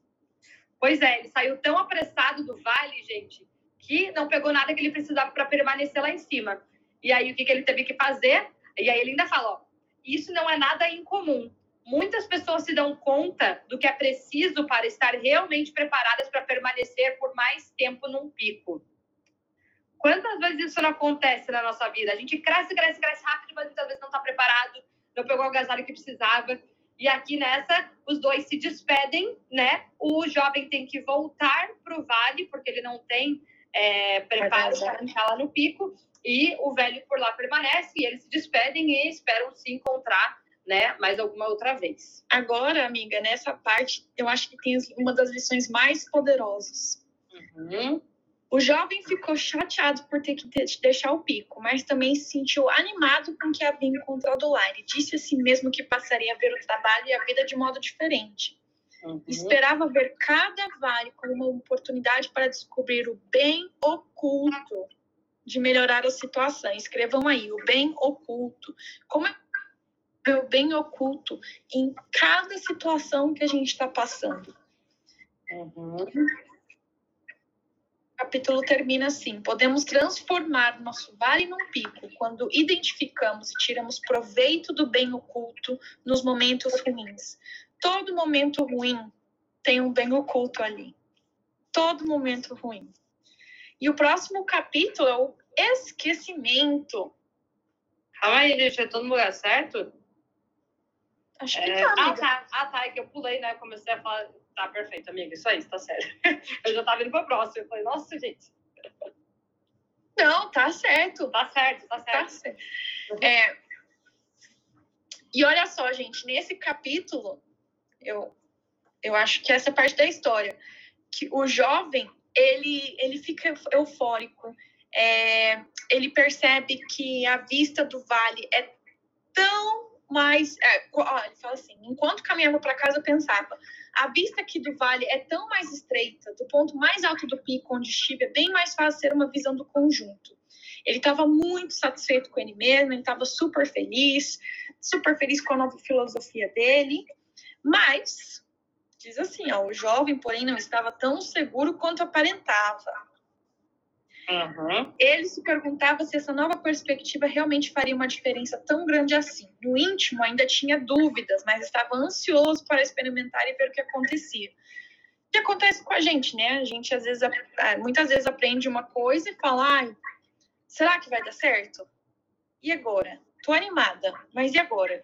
Pois é, ele saiu tão apressado do vale, gente, que não pegou nada que ele precisava para permanecer lá em cima. E aí, o que ele teve que fazer? E aí, ele ainda fala, ó, isso não é nada incomum. Muitas pessoas se dão conta do que é preciso para estar realmente preparadas para permanecer por mais tempo num pico. Quantas vezes isso não acontece na nossa vida? A gente cresce rápido, mas muitas vezes não está preparado, não pegou o agasalho que precisava. E aqui nessa, os dois se despedem, né? O jovem tem que voltar pro vale, porque ele não tem preparo para ficar lá no pico. E o velho por lá permanece, e eles se despedem e esperam se encontrar, né, mais alguma outra vez. Agora, amiga, nessa parte, eu acho que tem uma das lições mais poderosas. Uhum. O jovem ficou chateado por ter que deixar o pico, mas também se sentiu animado com o que havia encontrado lá. Ele disse a si mesmo que passaria a ver o trabalho e a vida de modo diferente. Uhum. Esperava ver cada vale como uma oportunidade para descobrir o bem oculto, de melhorar a situação. Escrevam aí, o bem oculto. Como é o bem oculto em cada situação que a gente está passando? Uhum. O capítulo termina assim: podemos transformar nosso vale num pico quando identificamos e tiramos proveito do bem oculto nos momentos ruins. Todo momento ruim tem um bem oculto ali. Todo momento ruim. E o próximo capítulo é o esquecimento. Calma aí, gente, é todo lugar certo? Acho que tá, amiga. Ah, tá, é que eu pulei, né? Eu comecei a falar... Tá, perfeito, amiga. Isso aí, tá certo. Eu já tava indo pro próximo. Eu falei, nossa, gente. Não, tá certo. Tá certo. E olha só, gente. Nesse capítulo, eu acho que essa parte da história, que o jovem, ele fica eufórico. Ele percebe que a vista do vale é tão... Mas, ele fala assim, enquanto caminhava para casa, eu pensava, a vista aqui do vale é tão mais estreita, do ponto mais alto do pico onde estive, é bem mais fácil ter uma visão do conjunto. Ele estava muito satisfeito com ele mesmo, ele estava super feliz com a nova filosofia dele, mas, diz assim, o jovem, porém, não estava tão seguro quanto aparentava. Uhum. Ele se perguntava se essa nova perspectiva realmente faria uma diferença tão grande assim. No íntimo, ainda tinha dúvidas, mas estava ansioso para experimentar e ver o que acontecia. O que acontece com a gente, né? A gente, às vezes, muitas vezes aprende uma coisa e fala, será que vai dar certo? E agora? Tô animada, mas e agora?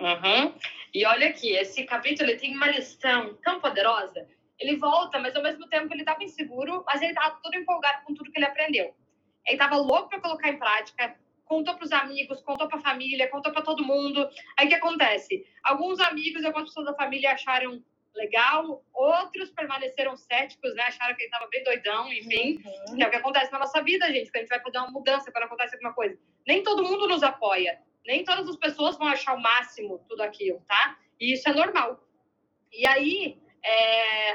Uhum. E olha aqui, esse capítulo ele tem uma lição tão poderosa. Ele volta, mas ao mesmo tempo ele estava inseguro, mas ele estava todo empolgado com tudo que ele aprendeu. Ele estava louco para colocar em prática, contou para os amigos, contou para a família, contou para todo mundo. Aí o que acontece? Alguns amigos e algumas pessoas da família acharam legal, outros permaneceram céticos, né? Acharam que ele estava bem doidão, enfim. Uhum. É o que acontece na nossa vida, gente, quando a gente vai fazer uma mudança, quando acontece alguma coisa. Nem todo mundo nos apoia, nem todas as pessoas vão achar o máximo tudo aquilo, tá? E isso é normal. E aí...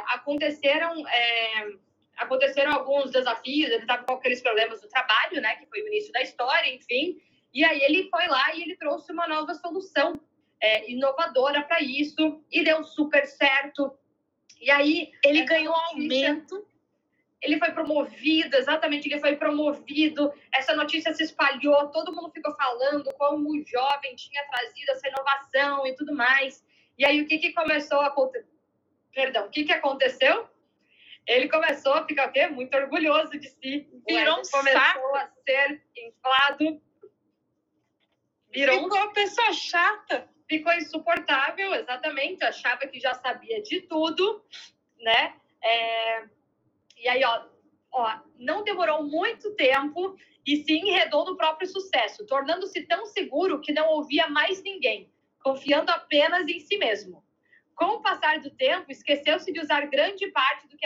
aconteceram alguns desafios, ele estava com aqueles problemas do trabalho, né, que foi o início da história, enfim, e aí ele foi lá e ele trouxe uma nova solução inovadora para isso, e deu super certo, e aí ele ganhou aumento, ele foi promovido, exatamente, ele foi promovido, essa notícia se espalhou, todo mundo ficou falando como o jovem tinha trazido essa inovação e tudo mais, e aí o que começou a acontecer? Perdão, o que aconteceu? Ele começou a ficar o quê? Muito orgulhoso de si. Virou um saco. Começou a ser inflado. Virou uma pessoa chata. Ficou insuportável, exatamente. Achava que já sabia de tudo, né? E aí, não demorou muito tempo e se enredou no próprio sucesso, tornando-se tão seguro que não ouvia mais ninguém, confiando apenas em si mesmo. Com o passar do tempo, esqueceu-se de usar grande parte do que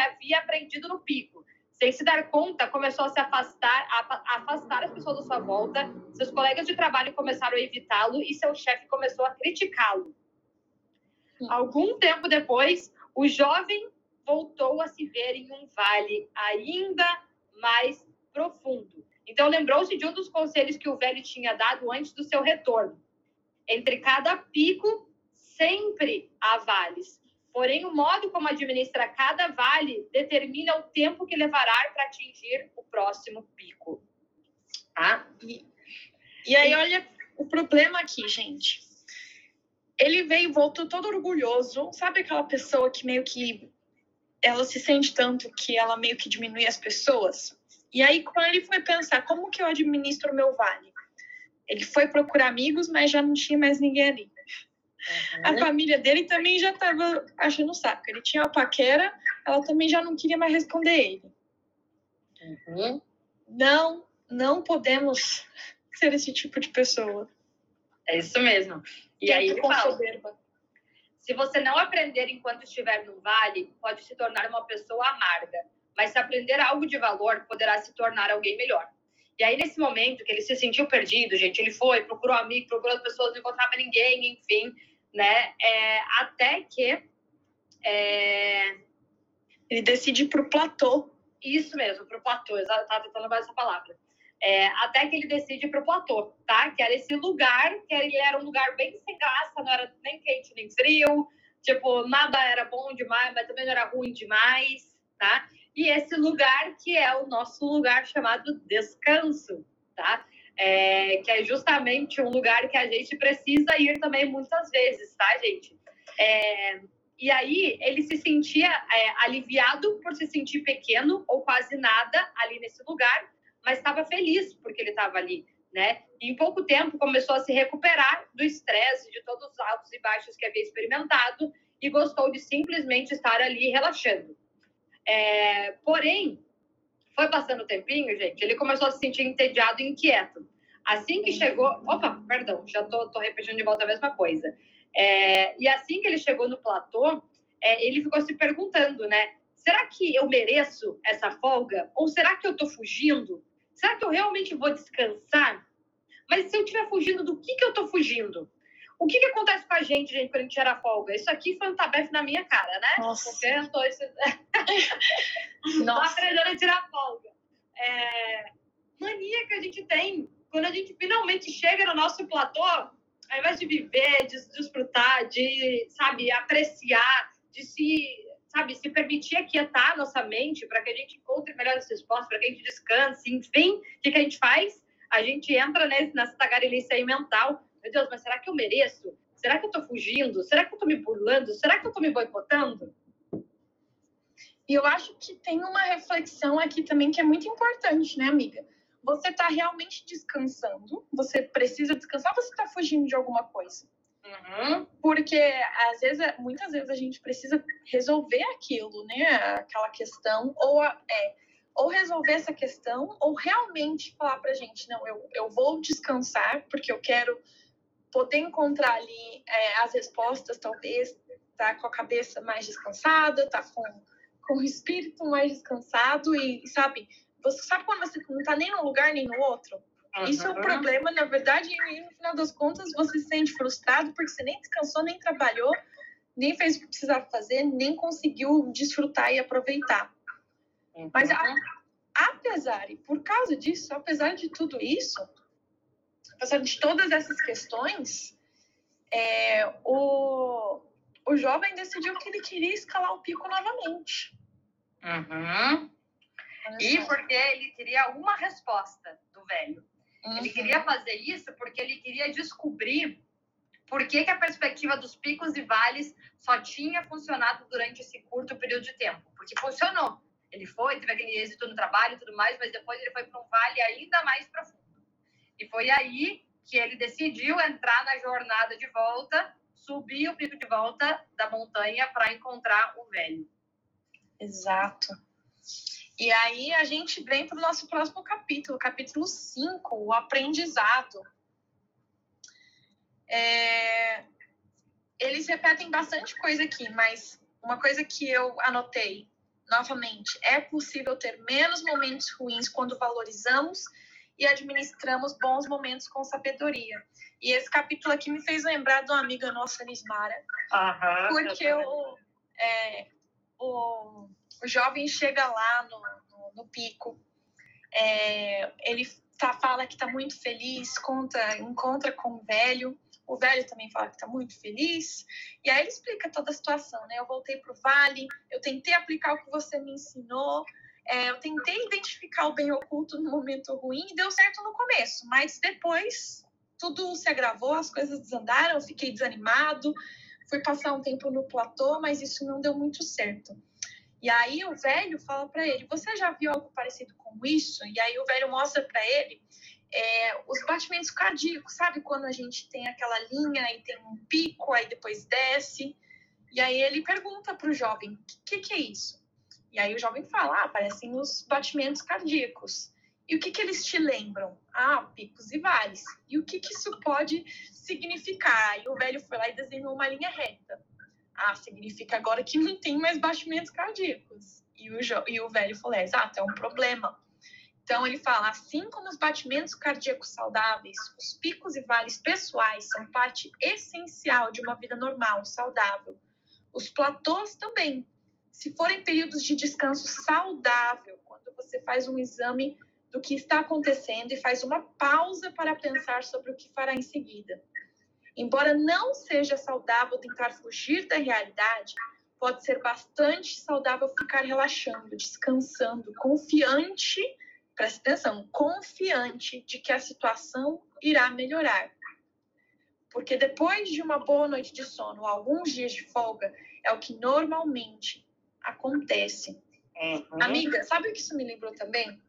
havia aprendido no pico. Sem se dar conta, começou a se afastar, as pessoas da sua volta, seus colegas de trabalho começaram a evitá-lo e seu chefe começou a criticá-lo. Algum tempo depois, o jovem voltou a se ver em um vale ainda mais profundo. Então, lembrou-se de um dos conselhos que o velho tinha dado antes do seu retorno. Entre cada pico, sempre há vales, porém o modo como administra cada vale determina o tempo que levará para atingir o próximo pico. Tá? E aí, olha o problema aqui, gente. Ele veio e voltou todo orgulhoso. Sabe aquela pessoa que meio que ela se sente tanto que ela meio que diminui as pessoas. E aí, quando ele foi pensar, como que eu administro o meu vale? Ele foi procurar amigos, mas já não tinha mais ninguém ali. Uhum. A família dele também já estava achando o saco. Ele tinha a paquera, ela também já não queria mais responder ele. Uhum. Não podemos ser esse tipo de pessoa. É isso mesmo. E aí ele fala, se você não aprender enquanto estiver no vale, pode se tornar uma pessoa amarga. Mas se aprender algo de valor, poderá se tornar alguém melhor. E aí, nesse momento que ele se sentiu perdido, gente, ele foi, procurou amigo, procurou pessoas, não encontrava ninguém, enfim, né? Até que... Ele decide ir pro platô. Isso mesmo, pro platô, eu tava tentando lembrar essa palavra. Até que ele decide ir pro platô, tá? Que era esse lugar, que ele era um lugar bem sem graça, não era nem quente nem frio, tipo, nada era bom demais, mas também não era ruim demais, tá? E esse lugar que é o nosso lugar chamado descanso, tá? Que é justamente um lugar que a gente precisa ir também muitas vezes, tá, gente? E aí, ele se sentia aliviado por se sentir pequeno ou quase nada ali nesse lugar, mas estava feliz porque ele estava ali, né? E em pouco tempo começou a se recuperar do estresse, de todos os altos e baixos que havia experimentado e gostou de simplesmente estar ali relaxando. Porém, foi passando o tempinho, gente, ele começou a se sentir entediado e inquieto. Assim que chegou... Opa, perdão, já tô repetindo de volta a mesma coisa. E assim que ele chegou no platô, ele ficou se perguntando, né? Será que eu mereço essa folga? Ou será que eu tô fugindo? Será que eu realmente vou descansar? Mas se eu estiver fugindo, do que eu tô fugindo? O que acontece com a gente, quando a gente era folga? Isso aqui foi um tabef na minha cara, né? Nossa. Porque eu tô Nossa. Aprendendo a tirar folga. Mania que a gente tem. Quando a gente finalmente chega no nosso platô, ao invés de viver, de desfrutar, de, sabe, apreciar, de se permitir aquietar a nossa mente para que a gente encontre melhores respostas, para que a gente descanse, enfim, o que a gente faz? A gente entra nessa tagarelice aí mental. Meu Deus, mas será que eu mereço? Será que eu tô fugindo? Será que eu tô me burlando? Será que eu tô me boicotando? E eu acho que tem uma reflexão aqui também que é muito importante, né, amiga? Você tá realmente descansando, você precisa descansar ou você tá fugindo de alguma coisa? Uhum. Porque, muitas vezes a gente precisa resolver aquilo, né? Aquela questão, ou resolver essa questão, ou realmente falar pra gente, não, eu vou descansar, porque eu quero poder encontrar ali as respostas, talvez, tá com a cabeça mais descansada, tá com o espírito mais descansado e, sabe, você sabe quando você não tá nem num lugar, nem no outro? Uhum. Isso é um problema, na verdade, e no final das contas, você se sente frustrado porque você nem descansou, nem trabalhou, nem fez o que precisava fazer, nem conseguiu desfrutar e aproveitar. Uhum. Mas, apesar de tudo isso, apesar de todas essas questões, o jovem decidiu que ele queria escalar o pico novamente. Uhum. E porque ele queria uma resposta do velho. Uhum. Ele queria fazer isso porque ele queria descobrir por que a perspectiva dos picos e vales só tinha funcionado durante esse curto período de tempo. Porque funcionou. Ele foi, teve aquele êxito no trabalho e tudo mais, mas depois ele foi para um vale ainda mais profundo. E foi aí que ele decidiu entrar na jornada de volta, subir o pico de volta da montanha para encontrar o velho. Exato. E aí a gente vem para o nosso próximo capítulo, capítulo 5, o aprendizado. Eles repetem bastante coisa aqui, mas uma coisa que eu anotei novamente, é possível ter menos momentos ruins quando valorizamos e administramos bons momentos com sabedoria. E esse capítulo aqui me fez lembrar de uma amiga nossa, Nismara. Aham, porque o jovem chega lá no pico, ele fala que está muito feliz, encontra com o velho. O velho também fala que está muito feliz. E aí ele explica toda a situação, né? Eu voltei para o vale, eu tentei aplicar o que você me ensinou, eu tentei identificar o bem oculto no momento ruim e deu certo no começo. Mas depois tudo se agravou, as coisas desandaram, eu fiquei desanimado, fui passar um tempo no platô, mas isso não deu muito certo. E aí o velho fala para ele, você já viu algo parecido com isso? E aí o velho mostra para ele os batimentos cardíacos, sabe? Quando a gente tem aquela linha e tem um pico, aí depois desce. E aí ele pergunta para o jovem, o que é isso? E aí o jovem fala, parecem os batimentos cardíacos. E o que eles te lembram? Picos e vales. E o que isso pode significar? E o velho foi lá e desenhou uma linha reta. Significa agora que não tem mais batimentos cardíacos. E o velho falou, exato, é um problema. Então, ele fala, assim como os batimentos cardíacos saudáveis, os picos e vales pessoais são parte essencial de uma vida normal, saudável. Os platôs também. Se forem períodos de descanso saudável, quando você faz um exame do que está acontecendo e faz uma pausa para pensar sobre o que fará em seguida. Embora não seja saudável tentar fugir da realidade, pode ser bastante saudável ficar relaxando, descansando, confiante, presta atenção, confiante de que a situação irá melhorar. Porque depois de uma boa noite de sono, alguns dias de folga, é o que normalmente acontece. Uhum. Amiga, sabe o que isso me lembrou também?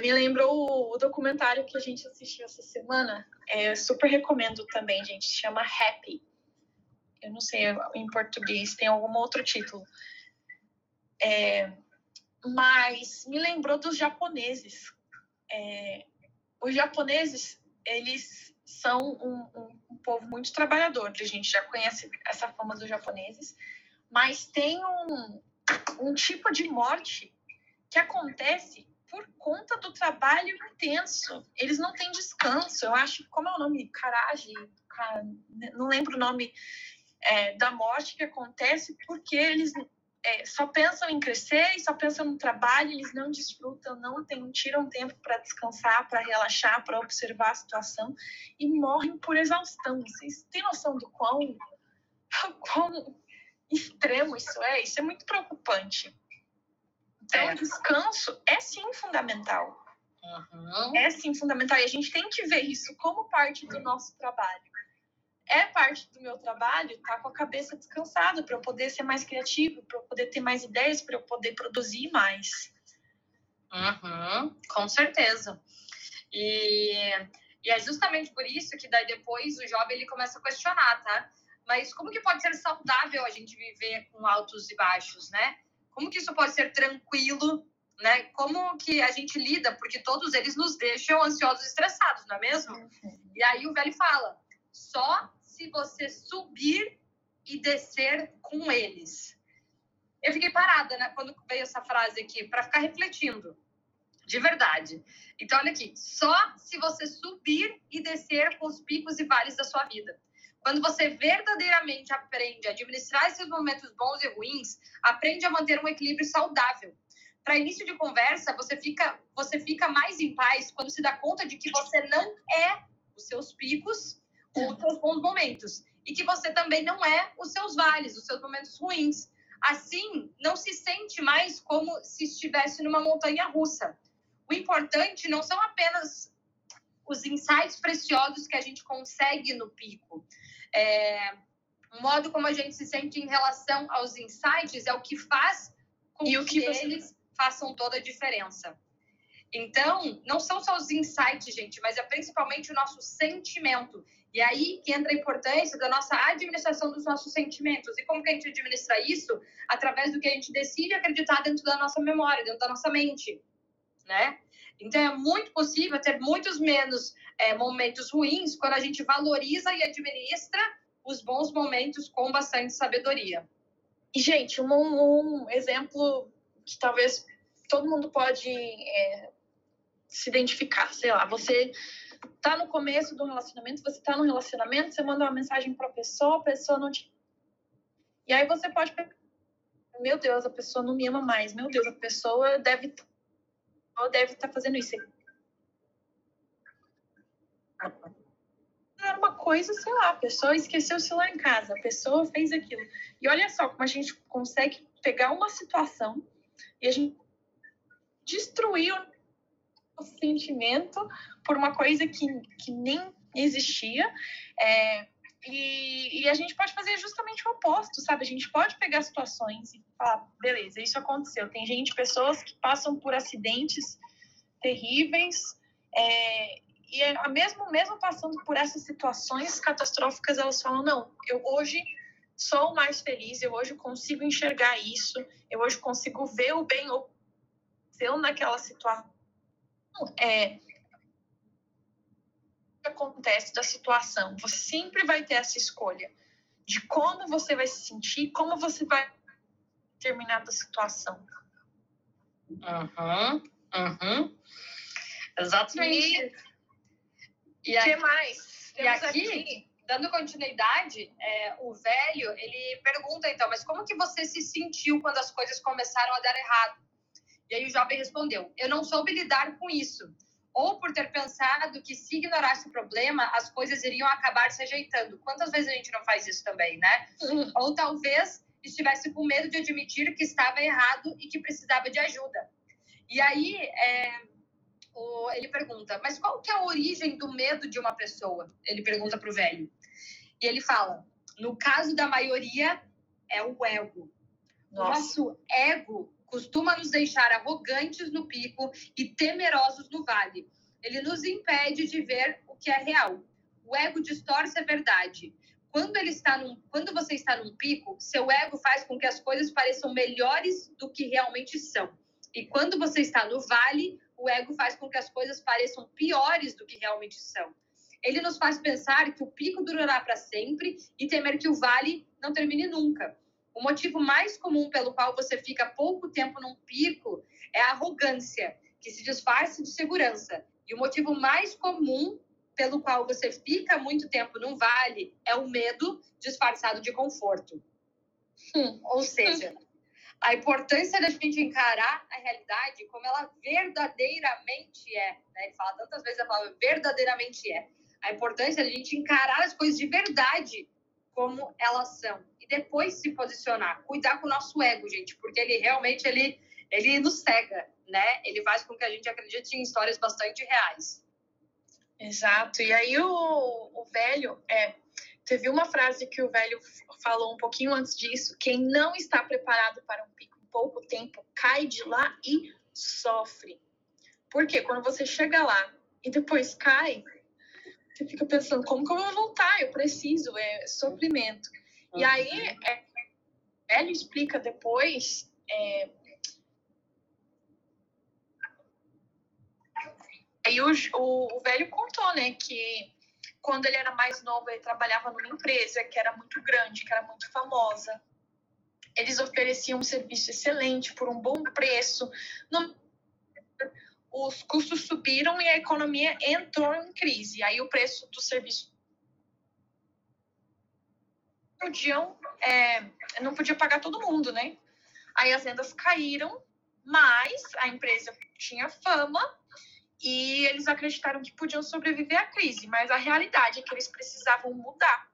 Me lembrou o documentário que a gente assistiu essa semana. Eu super recomendo também, gente. Chama Happy. Eu não sei em português, tem algum outro título. Mas me lembrou dos japoneses. Os japoneses, eles são um povo muito trabalhador. A gente já conhece essa fama dos japoneses. Mas tem um tipo de morte que acontece por conta do trabalho intenso. Eles não têm descanso. Eu acho, como é o nome? Karaji. Não lembro o nome da morte que acontece, porque eles só pensam em crescer, só pensam no trabalho, eles não desfrutam, não tiram tempo para descansar, para relaxar, para observar a situação, e morrem por exaustão. Vocês têm noção do quão extremo isso é? Isso é muito preocupante. Então, o descanso é sim fundamental. Uhum. É sim fundamental. E a gente tem que ver isso como parte do nosso trabalho. É parte do meu trabalho estar com a cabeça descansada para eu poder ser mais criativo, para eu poder ter mais ideias, para eu poder produzir mais. Uhum. Com certeza. E é justamente por isso que daí depois o jovem ele começa a questionar, tá? Mas como que pode ser saudável a gente viver com altos e baixos, né? Como que isso pode ser tranquilo, né? Como que a gente lida? Porque todos eles nos deixam ansiosos e estressados, não é mesmo? Uhum. E aí o velho fala, só se você subir e descer com eles. Eu fiquei parada, né? Quando veio essa frase aqui, para ficar refletindo, de verdade. Então, olha aqui, só se você subir e descer com os picos e vales da sua vida. Quando você verdadeiramente aprende a administrar esses momentos bons e ruins, aprende a manter um equilíbrio saudável. Para início de conversa, você fica mais em paz quando se dá conta de que você não é os seus picos ou os seus bons momentos. E que você também não é os seus vales, os seus momentos ruins. Assim, não se sente mais como se estivesse numa montanha russa. O importante não são apenas os insights preciosos que a gente consegue no pico. O modo como a gente se sente em relação aos insights é o que faz com que eles façam toda a diferença. Então, não são só os insights, gente, mas é principalmente o nosso sentimento. E aí que entra a importância da nossa administração dos nossos sentimentos. E como que a gente administra isso? Através do que a gente decide acreditar dentro da nossa memória, dentro da nossa mente, né? Então, é muito possível ter muitos menos momentos ruins quando a gente valoriza e administra os bons momentos com bastante sabedoria. E, gente, um exemplo que talvez todo mundo pode se identificar, sei lá, você está no começo do relacionamento, você manda uma mensagem para a pessoa não te... E aí você pode pensar, meu Deus, a pessoa não me ama mais, meu Deus, a pessoa deve estar fazendo isso. Era uma coisa, sei lá, a pessoa esqueceu o celular em casa, a pessoa fez aquilo. E olha só como a gente consegue pegar uma situação e a gente destruir o sentimento por uma coisa que nem existia. E a gente pode fazer justamente o oposto, sabe? A gente pode pegar situações e falar, beleza, isso aconteceu. Tem gente, pessoas que passam por acidentes terríveis, e mesmo passando por essas situações catastróficas, elas falam, não, eu hoje sou mais feliz, eu hoje consigo enxergar isso, eu hoje consigo ver o bem ou o naquela situação. Acontece da situação, você sempre vai ter essa escolha de como você vai se sentir, como você vai terminar da situação. Uhum. Exatamente. E o que mais? E aqui, dando continuidade, o velho, ele pergunta então, mas como que você se sentiu quando as coisas começaram a dar errado? E aí o jovem respondeu, eu não soube lidar com isso. Ou por ter pensado que se ignorasse o problema, as coisas iriam acabar se ajeitando. Quantas vezes a gente não faz isso também, né? Ou talvez estivesse com medo de admitir que estava errado e que precisava de ajuda. E aí ele pergunta, mas qual que é a origem do medo de uma pessoa? Ele pergunta para o velho. E ele fala, no caso da maioria, é o ego. Nosso ego costuma nos deixar arrogantes no pico e temerosos no vale. Ele nos impede de ver o que é real. O ego distorce a verdade. Quando você está num pico, seu ego faz com que as coisas pareçam melhores do que realmente são. E quando você está no vale, o ego faz com que as coisas pareçam piores do que realmente são. Ele nos faz pensar que o pico durará para sempre e temer que o vale não termine nunca. O motivo mais comum pelo qual você fica pouco tempo num pico é a arrogância, que se disfarça de segurança. E o motivo mais comum pelo qual você fica muito tempo num vale é o medo disfarçado de conforto. Ou seja, a importância da gente encarar a realidade como ela verdadeiramente é. Né? Ele fala tantas vezes a palavra verdadeiramente é. A importância da gente encarar as coisas de verdade como elas são. E depois se posicionar, cuidar com o nosso ego, gente, porque ele realmente, ele nos cega, né? Ele faz com que a gente acredite em histórias bastante reais. Exato, e aí o velho, teve uma frase que o velho falou um pouquinho antes disso, quem não está preparado para um pico em pouco tempo, cai de lá e sofre. Porque quando você chega lá e depois cai, você fica pensando, como que eu vou voltar? Eu preciso, sofrimento. E aí, ele explica depois aí o velho contou, né, que quando ele era mais novo, ele trabalhava numa empresa que era muito grande, que era muito famosa. Eles ofereciam um serviço excelente por um bom preço. Os custos subiram e a economia entrou em crise. Aí o preço do serviço não podia pagar todo mundo, né? Aí as vendas caíram, mas a empresa tinha fama e eles acreditaram que podiam sobreviver à crise, mas a realidade é que eles precisavam mudar.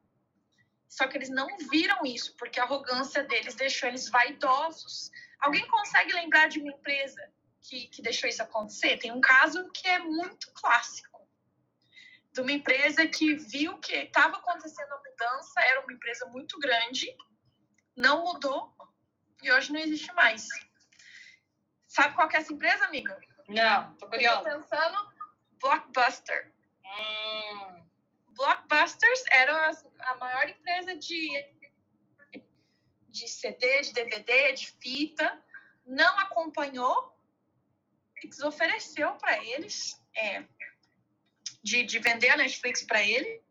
Só que eles não viram isso, porque a arrogância deles deixou eles vaidosos. Alguém consegue lembrar de uma empresa que deixou isso acontecer? Tem um caso que é muito clássico, de uma empresa que viu que estava acontecendo a mudança, era uma empresa muito grande, não mudou e hoje não existe mais. Sabe qual que é essa empresa, amiga? Não, tô curiosa. Estou pensando, Blockbuster. Blockbusters era a maior empresa de CD, de DVD, de fita, não acompanhou, ofereceu para eles... De vender a Netflix para ele.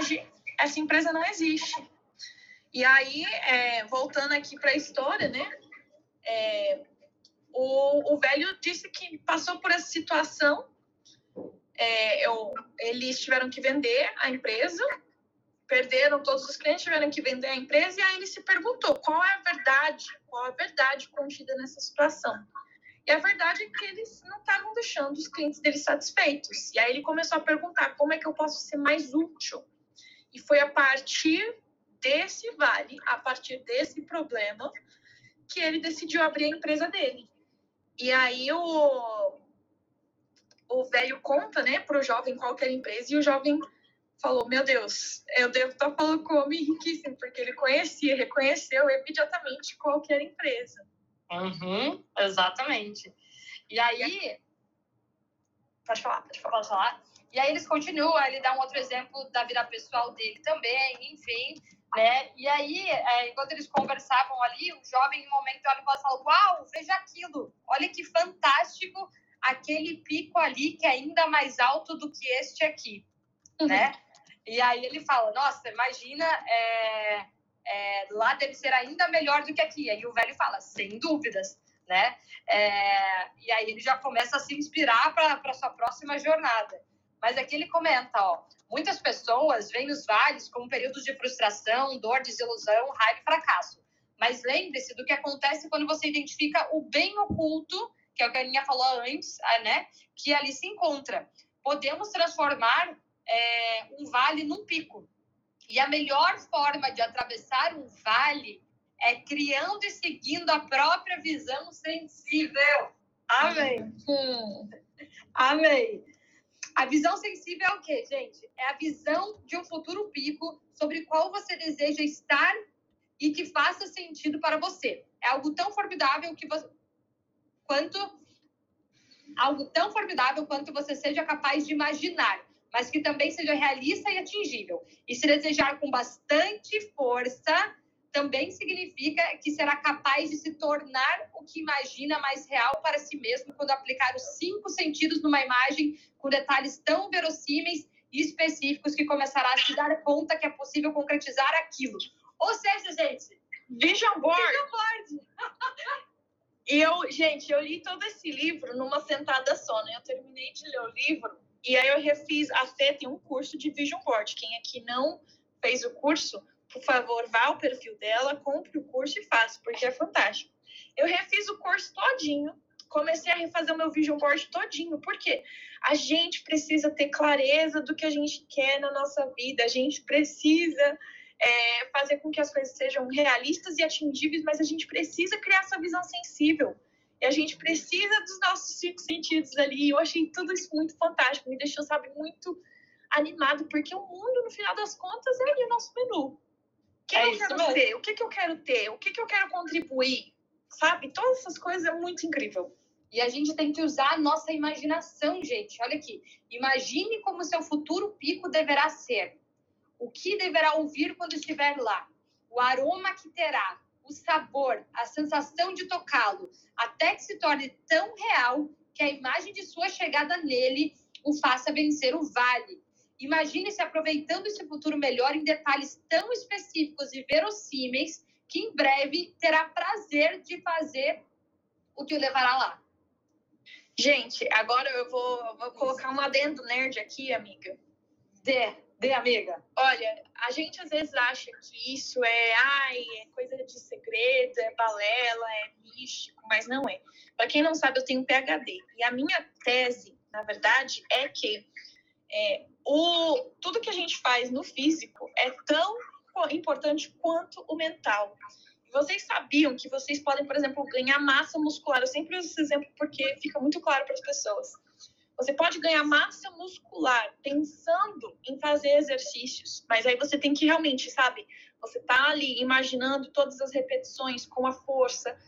Hoje, essa empresa não existe. E aí, voltando aqui para a história, né? O velho disse que passou por essa situação. Eles tiveram que vender a empresa, perderam todos os clientes, tiveram que vender a empresa. E aí ele se perguntou qual é a verdade contida nessa situação. E a verdade é que eles não estavam deixando os clientes deles satisfeitos. E aí ele começou a perguntar, como é que eu posso ser mais útil? E foi a partir desse vale, a partir desse problema, que ele decidiu abrir a empresa dele. E aí o, o velho conta, né, pro jovem qualquer empresa, e o jovem falou, meu Deus, eu devo estar falando com um homem riquíssimo, porque ele conhecia, reconheceu imediatamente qualquer empresa. Uhum, exatamente. E aí... Pode falar. E aí eles continuam, aí ele dá um outro exemplo da vida pessoal dele também, enfim, né? E aí, enquanto eles conversavam ali, o jovem, em um momento, olha e fala, uau, veja aquilo, olha que fantástico aquele pico ali que é ainda mais alto do que este aqui, né? E aí ele fala, nossa, imagina, lá deve ser ainda melhor do que aqui. Aí o velho fala, sem dúvidas, né? E aí ele já começa a se inspirar para sua próxima jornada. Mas aqui ele comenta, ó, muitas pessoas veem os vales como períodos de frustração, dor, desilusão, raiva e fracasso. Mas lembre-se do que acontece quando você identifica o bem oculto, que é o que a Aninha falou antes, né, que ali se encontra. Podemos transformar um vale num pico. E a melhor forma de atravessar um vale é criando e seguindo a própria visão sensível. Amém. Amém. A visão sensível é o quê, gente? É a visão de um futuro pico sobre qual você deseja estar e que faça sentido para você. É algo tão formidável quanto você seja capaz de imaginar, mas que também seja realista e atingível. E se desejar com bastante força, também significa que será capaz de se tornar o que imagina mais real para si mesmo quando aplicar os 5 sentidos numa imagem com detalhes tão verossímeis e específicos que começará a se dar conta que é possível concretizar aquilo. Ou seja, gente, vision board! Vision board. Eu li todo esse livro numa sentada só, né? Eu terminei de ler o livro e aí eu refiz. A Fê tem um curso de vision board. Quem aqui não fez o curso... Por favor, vá ao perfil dela, compre o curso e faça, porque é fantástico. Eu refiz o curso todinho, comecei a refazer o meu vision board todinho. Por quê? A gente precisa ter clareza do que a gente quer na nossa vida. A gente precisa fazer com que as coisas sejam realistas e atingíveis, mas a gente precisa criar essa visão sensível. E a gente precisa dos nossos 5 sentidos ali. Eu achei tudo isso muito fantástico, me deixou, sabe, muito animado, porque o mundo, no final das contas, é ali o nosso menu. O que eu quero ser? O que eu quero ter? O que eu quero contribuir? Sabe? Todas essas coisas é muito incrível. E a gente tem que usar a nossa imaginação, gente. Olha aqui. Imagine como seu futuro pico deverá ser. O que deverá ouvir quando estiver lá. O aroma que terá. O sabor. A sensação de tocá-lo. Até que se torne tão real que a imagem de sua chegada nele o faça vencer o vale. Imagine-se aproveitando esse futuro melhor em detalhes tão específicos e verossímeis que em breve terá prazer de fazer o que o levará lá. Gente, agora eu vou colocar um adendo nerd aqui, amiga. Amiga. Olha, a gente às vezes acha que isso é coisa de segredo, é balela, é místico, mas não é. Para quem não sabe, eu tenho PhD. E a minha tese, na verdade, é que tudo que a gente faz no físico é tão importante quanto o mental. Vocês sabiam que vocês podem, por exemplo, ganhar massa muscular? Eu sempre uso esse exemplo porque fica muito claro para as pessoas. Você pode ganhar massa muscular pensando em fazer exercícios, mas aí você tem que realmente, sabe, você está ali imaginando todas as repetições com a força,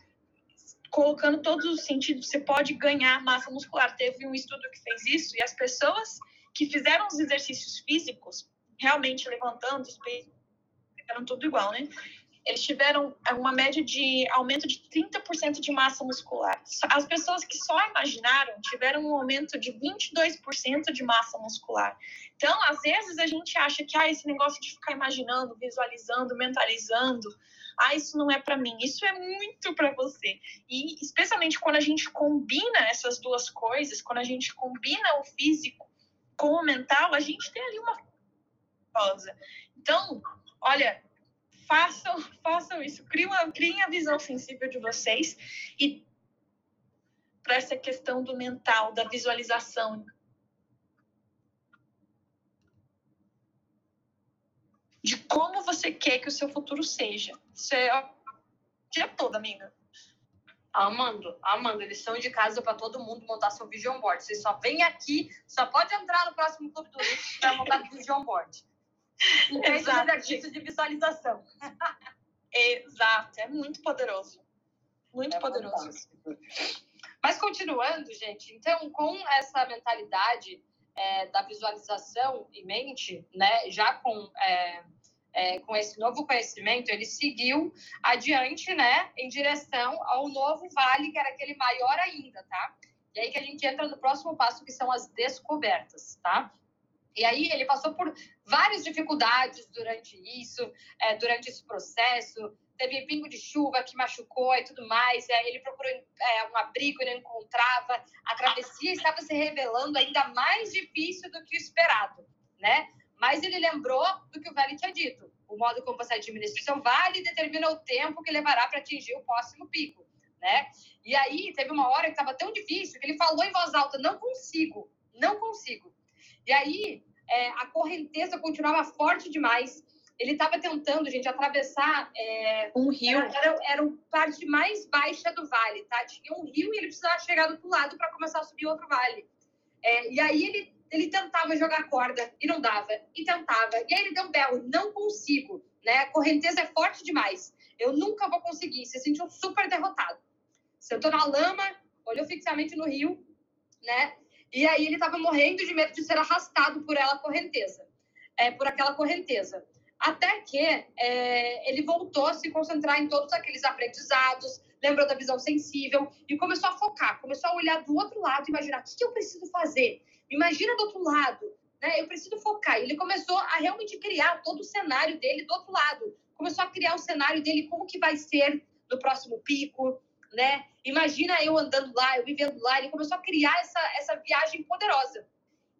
colocando todos os sentidos. Você pode ganhar massa muscular. Teve um estudo que fez isso e as pessoas que fizeram os exercícios físicos, realmente levantando os pesos, fizeram tudo igual, né? Eles tiveram uma média de aumento de 30% de massa muscular. As pessoas que só imaginaram tiveram um aumento de 22% de massa muscular. Então, às vezes, a gente acha que esse negócio de ficar imaginando, visualizando, mentalizando, isso não é para mim, isso é muito para você. E, especialmente, quando a gente combina essas duas coisas, quando a gente combina o físico com o mental, a gente tem ali uma pausa. Então, olha, façam isso, criem a visão sensível de vocês e para essa questão do mental, da visualização. De como você quer que o seu futuro seja. Isso é o dia todo, amiga. Amando, eles são de casa pra todo mundo montar seu vision board. Você só vem aqui, só pode entrar no próximo clube turístico pra montar vision board. Exato. Exercício de visualização. Exato, é muito poderoso. Muito poderoso. Fantástico. Mas continuando, gente, então, com essa mentalidade da visualização em mente, né, já com esse novo conhecimento, ele seguiu adiante, né, em direção ao novo vale, que era aquele maior ainda, tá? E aí que a gente entra no próximo passo, que são as descobertas, tá? E aí ele passou por várias dificuldades durante isso, durante esse processo. Teve pingo de chuva que machucou e tudo mais. Ele procurou um abrigo e não encontrava. A travessia estava se revelando ainda mais difícil do que o esperado, né? Mas ele lembrou do que o velho tinha dito. O modo como você administra o seu vale determina o tempo que levará para atingir o próximo pico, né? E aí teve uma hora que estava tão difícil que ele falou em voz alta: não consigo. E aí a correnteza continuava forte demais. Ele estava tentando, gente, atravessar... um rio. Era a parte mais baixa do vale, tá? Tinha um rio e ele precisava chegar do outro lado para começar a subir outro vale. E aí ele tentava jogar corda e não dava, e tentava. E aí ele deu um berro: não consigo, né? A correnteza é forte demais. Eu nunca vou conseguir. Se sentiu super derrotado. Sentou na lama, olhou fixamente no rio, né? E aí ele estava morrendo de medo de ser arrastado por aquela correnteza. Até que ele voltou a se concentrar em todos aqueles aprendizados, lembrou da visão sensível e começou a focar, começou a olhar do outro lado e imaginar: o que eu preciso fazer? Imagina do outro lado, né? Eu preciso focar. E ele começou a realmente criar todo o cenário dele do outro lado. Começou a criar o cenário dele, como que vai ser no próximo pico, né? Imagina eu andando lá, eu vivendo lá. Ele começou a criar essa viagem poderosa.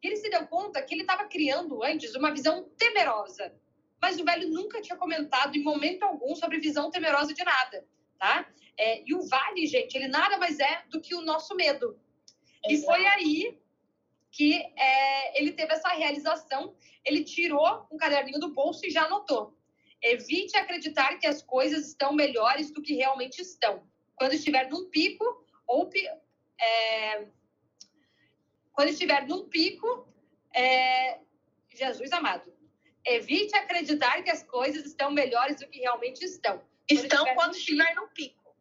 E ele se deu conta que ele estava criando antes uma visão temerosa. Mas o velho nunca tinha comentado em momento algum sobre visão temerosa de nada, tá? E o vale, gente, ele nada mais é do que o nosso medo. É. E foi aí que ele teve essa realização. Ele tirou um caderninho do bolso e já anotou: evite acreditar que as coisas estão melhores do que realmente estão. Quando estiver num pico, Jesus amado. Evite acreditar que as coisas estão melhores do que realmente estão. Quando estiver no pico.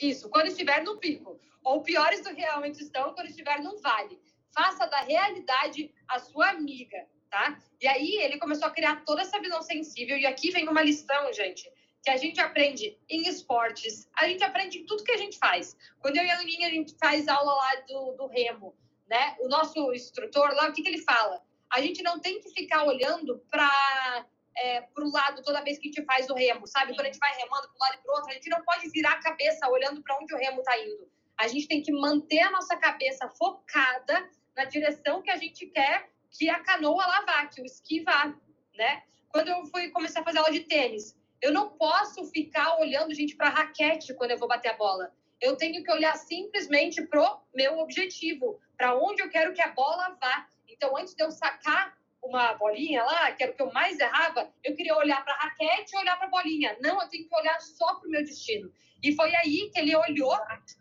Isso, quando estiver no pico. Ou piores do que realmente estão quando estiver num vale. Faça da realidade a sua amiga, tá? E aí ele começou a criar toda essa visão sensível. E aqui vem uma lição, gente, que a gente aprende em esportes. A gente aprende em tudo que a gente faz. Quando eu e a Aninha, a gente faz aula lá do remo, né? O nosso instrutor lá, o que ele fala? A gente não tem que ficar olhando para o lado toda vez que a gente faz o remo, sabe? Quando a gente vai remando para um lado e para o outro, a gente não pode virar a cabeça olhando para onde o remo está indo. A gente tem que manter a nossa cabeça focada na direção que a gente quer que a canoa lá vá, que o esqui vá, né? Quando eu comecei a fazer aula de tênis, eu não posso ficar olhando, gente, para a raquete quando eu vou bater a bola. Eu tenho que olhar simplesmente para o meu objetivo, para onde eu quero que a bola vá. Então, antes de eu sacar uma bolinha lá, que era o que eu mais errava, eu queria olhar para a raquete e olhar para a bolinha. Não, eu tenho que olhar só para o meu destino. E foi aí que ele olhou,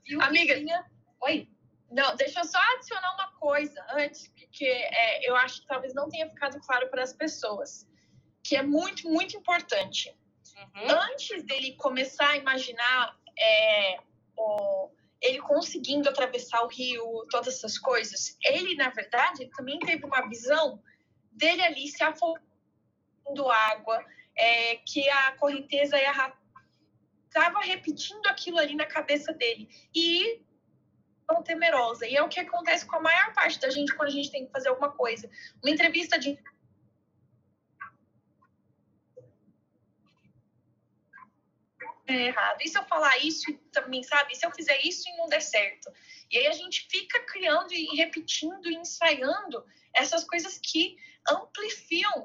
viu? Amiga, tinha... Oi? Não, deixa eu só adicionar uma coisa antes, porque eu acho que talvez não tenha ficado claro para as pessoas, que é muito, muito importante. Uhum. Antes dele começar a imaginar ele conseguindo atravessar o rio, todas essas coisas, ele, na verdade, também teve uma visão dele ali se afogando água, que a correnteza estava repetindo aquilo ali na cabeça dele. E tão temerosa. E é o que acontece com a maior parte da gente quando a gente tem que fazer alguma coisa. Uma entrevista de... errado. E se eu falar isso também, sabe? E se eu fizer isso e não der certo? E aí a gente fica criando e repetindo e ensaiando essas coisas que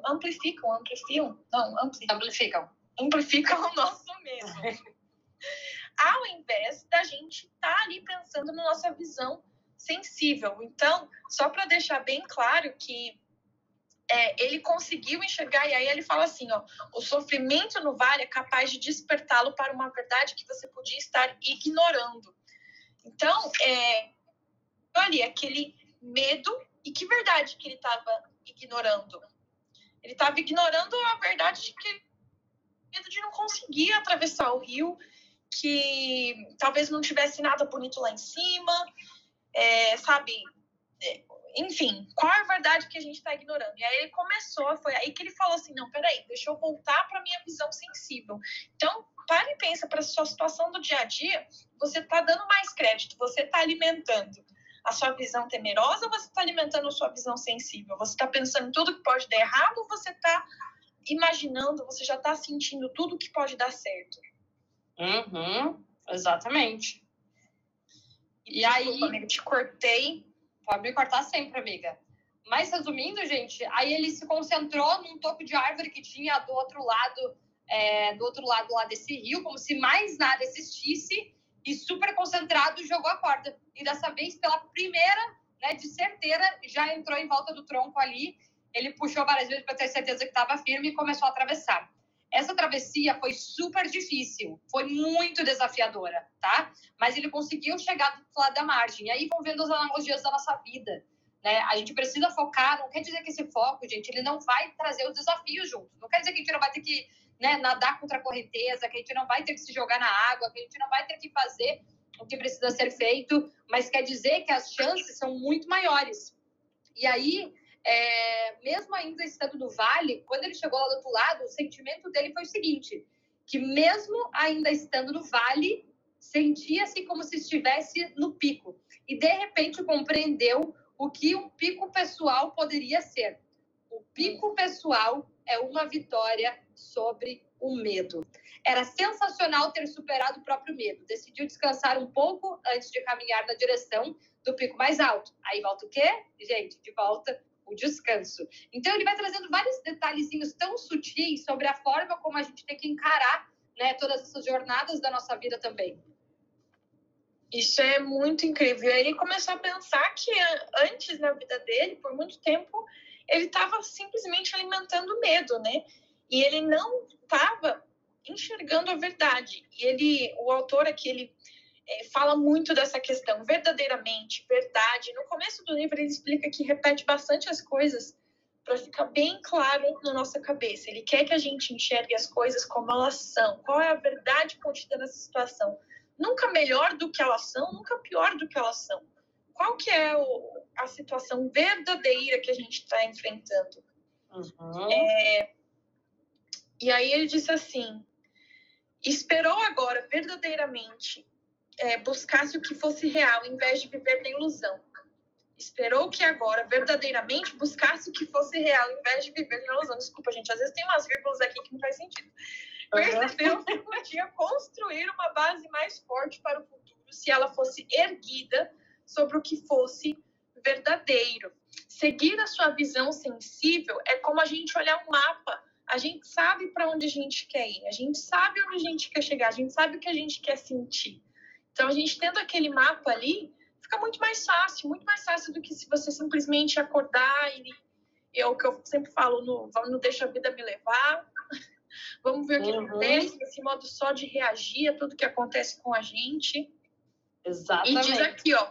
amplificam o nosso medo. Ao invés da gente estar ali pensando na nossa visão sensível. Então, só para deixar bem claro que ele conseguiu enxergar, e aí ele fala assim, ó, o sofrimento no vale é capaz de despertá-lo para uma verdade que você podia estar ignorando. Então, ali, aquele medo, e que verdade que ele estava ignorando? Ele estava ignorando a verdade de que medo de não conseguir atravessar o rio, que talvez não tivesse nada bonito lá em cima, sabe? Enfim, qual é a verdade que a gente está ignorando? E aí ele começou, foi aí que ele falou assim, não, peraí, deixa eu voltar para a minha visão sensível. Então, para e pensa para a sua situação do dia a dia, você está dando mais crédito, você está alimentando a sua visão temerosa ou você está alimentando a sua visão sensível? Você está pensando em tudo que pode dar errado ou você está imaginando, você já está sentindo tudo que pode dar certo? Uhum, exatamente. E aí... Desculpa, amiga, te cortei. Pode me cortar sempre, amiga. Mas, resumindo, gente, aí ele se concentrou num toco de árvore que tinha do outro lado lá desse rio, como se mais nada existisse, e super concentrado jogou a corda. E dessa vez, pela primeira, né, de certeira, já entrou em volta do tronco ali, ele puxou várias vezes para ter certeza que estava firme e começou a atravessar. Essa travessia foi super difícil, foi muito desafiadora, tá? Mas ele conseguiu chegar do outro lado da margem. E aí vão vendo as analogias da nossa vida, né? A gente precisa focar, não quer dizer que esse foco, gente, ele não vai trazer os desafios juntos. Não quer dizer que a gente não vai ter que, né, nadar contra a correnteza, que a gente não vai ter que se jogar na água, que a gente não vai ter que fazer o que precisa ser feito, mas quer dizer que as chances são muito maiores. E aí... mesmo ainda estando no vale, quando ele chegou lá do outro lado, o sentimento dele foi o seguinte, que mesmo ainda estando no vale, sentia-se como se estivesse no pico. E, de repente, compreendeu o que um pico pessoal poderia ser. O pico pessoal é uma vitória sobre o medo. Era sensacional ter superado o próprio medo. Decidiu descansar um pouco antes de caminhar na direção do pico mais alto. Aí volta o quê? Gente, de volta... o descanso. Então, ele vai trazendo vários detalhezinhos tão sutis sobre a forma como a gente tem que encarar, né, todas essas jornadas da nossa vida também. Isso é muito incrível. Ele começou a pensar que antes, na vida dele, por muito tempo, ele estava simplesmente alimentando medo, né? E ele não estava enxergando a verdade. E ele, o autor aqui, ele... fala muito dessa questão, verdadeiramente, verdade. No começo do livro ele explica que repete bastante as coisas para ficar bem claro na nossa cabeça. Ele quer que a gente enxergue as coisas como elas são. Qual é a verdade contida nessa situação? Nunca melhor do que elas são, nunca pior do que elas são. Qual que é a situação verdadeira que a gente está enfrentando? Uhum. E aí ele disse assim, esperou agora verdadeiramente... buscasse o que fosse real, em vez de viver na ilusão. Esperou que agora, verdadeiramente, buscasse o que fosse real, em vez de viver na ilusão. Desculpa, gente, às vezes tem umas vírgulas aqui que não faz sentido. Uhum. Percebeu que podia construir uma base mais forte para o futuro se ela fosse erguida sobre o que fosse verdadeiro. Seguir a sua visão sensível é como a gente olhar um mapa. A gente sabe para onde a gente quer ir, a gente sabe onde a gente quer chegar, a gente sabe o que a gente quer sentir. Então, a gente tendo aquele mapa ali, fica muito mais fácil do que se você simplesmente acordar e é o que eu sempre falo, não deixa a vida me levar, vamos ver o que acontece, esse modo só de reagir a tudo que acontece com a gente. Exatamente. E diz aqui, ó,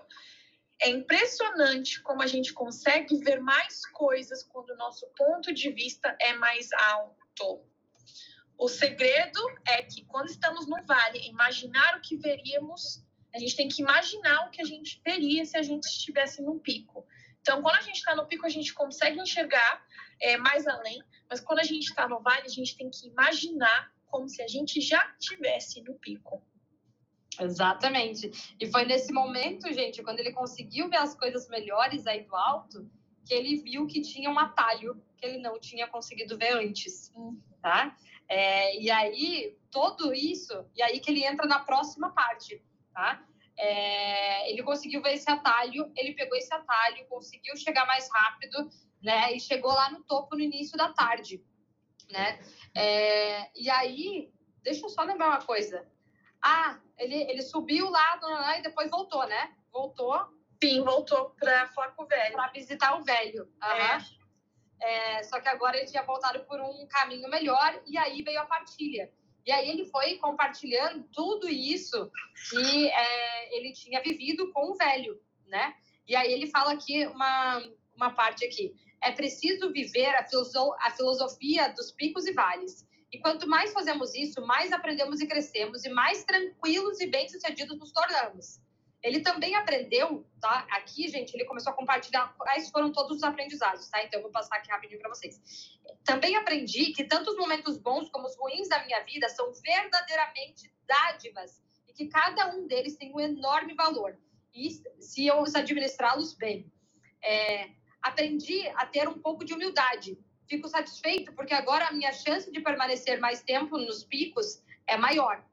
é impressionante como a gente consegue ver mais coisas quando o nosso ponto de vista é mais alto. O segredo é que quando estamos no vale, imaginar o que veríamos, a gente tem que imaginar o que a gente veria se a gente estivesse num pico. Então, quando a gente está no pico, a gente consegue enxergar mais além, mas quando a gente está no vale, a gente tem que imaginar como se a gente já estivesse no pico. Exatamente. E foi nesse momento, gente, quando ele conseguiu ver as coisas melhores aí do alto, que ele viu que tinha um atalho que ele não tinha conseguido ver antes, tá? E aí, tudo isso, e aí que ele entra na próxima parte, tá? Ele conseguiu ver esse atalho, ele pegou esse atalho, conseguiu chegar mais rápido, né? E chegou lá no topo no início da tarde, né? E aí, deixa eu só lembrar uma coisa. Ele subiu lá e depois voltou, né? Voltou. Sim, voltou para Flaco Velho. Para visitar o velho. Uhum. Só que agora ele tinha voltado por um caminho melhor e aí veio a partilha. E aí ele foi compartilhando tudo isso que ele tinha vivido com o velho, né? E aí ele fala aqui uma parte aqui. É preciso viver a filosofia dos picos e vales. E quanto mais fazemos isso, mais aprendemos e crescemos e mais tranquilos e bem-sucedidos nos tornamos. Ele também aprendeu, tá? Aqui, gente, ele começou a compartilhar. Esses foram todos os aprendizados, tá? Então, eu vou passar aqui rapidinho para vocês. Também aprendi que tanto os momentos bons como os ruins da minha vida são verdadeiramente dádivas e que cada um deles tem um enorme valor e se eu os administrá-los bem. Aprendi a ter um pouco de humildade. Fico satisfeito porque agora a minha chance de permanecer mais tempo nos picos é maior.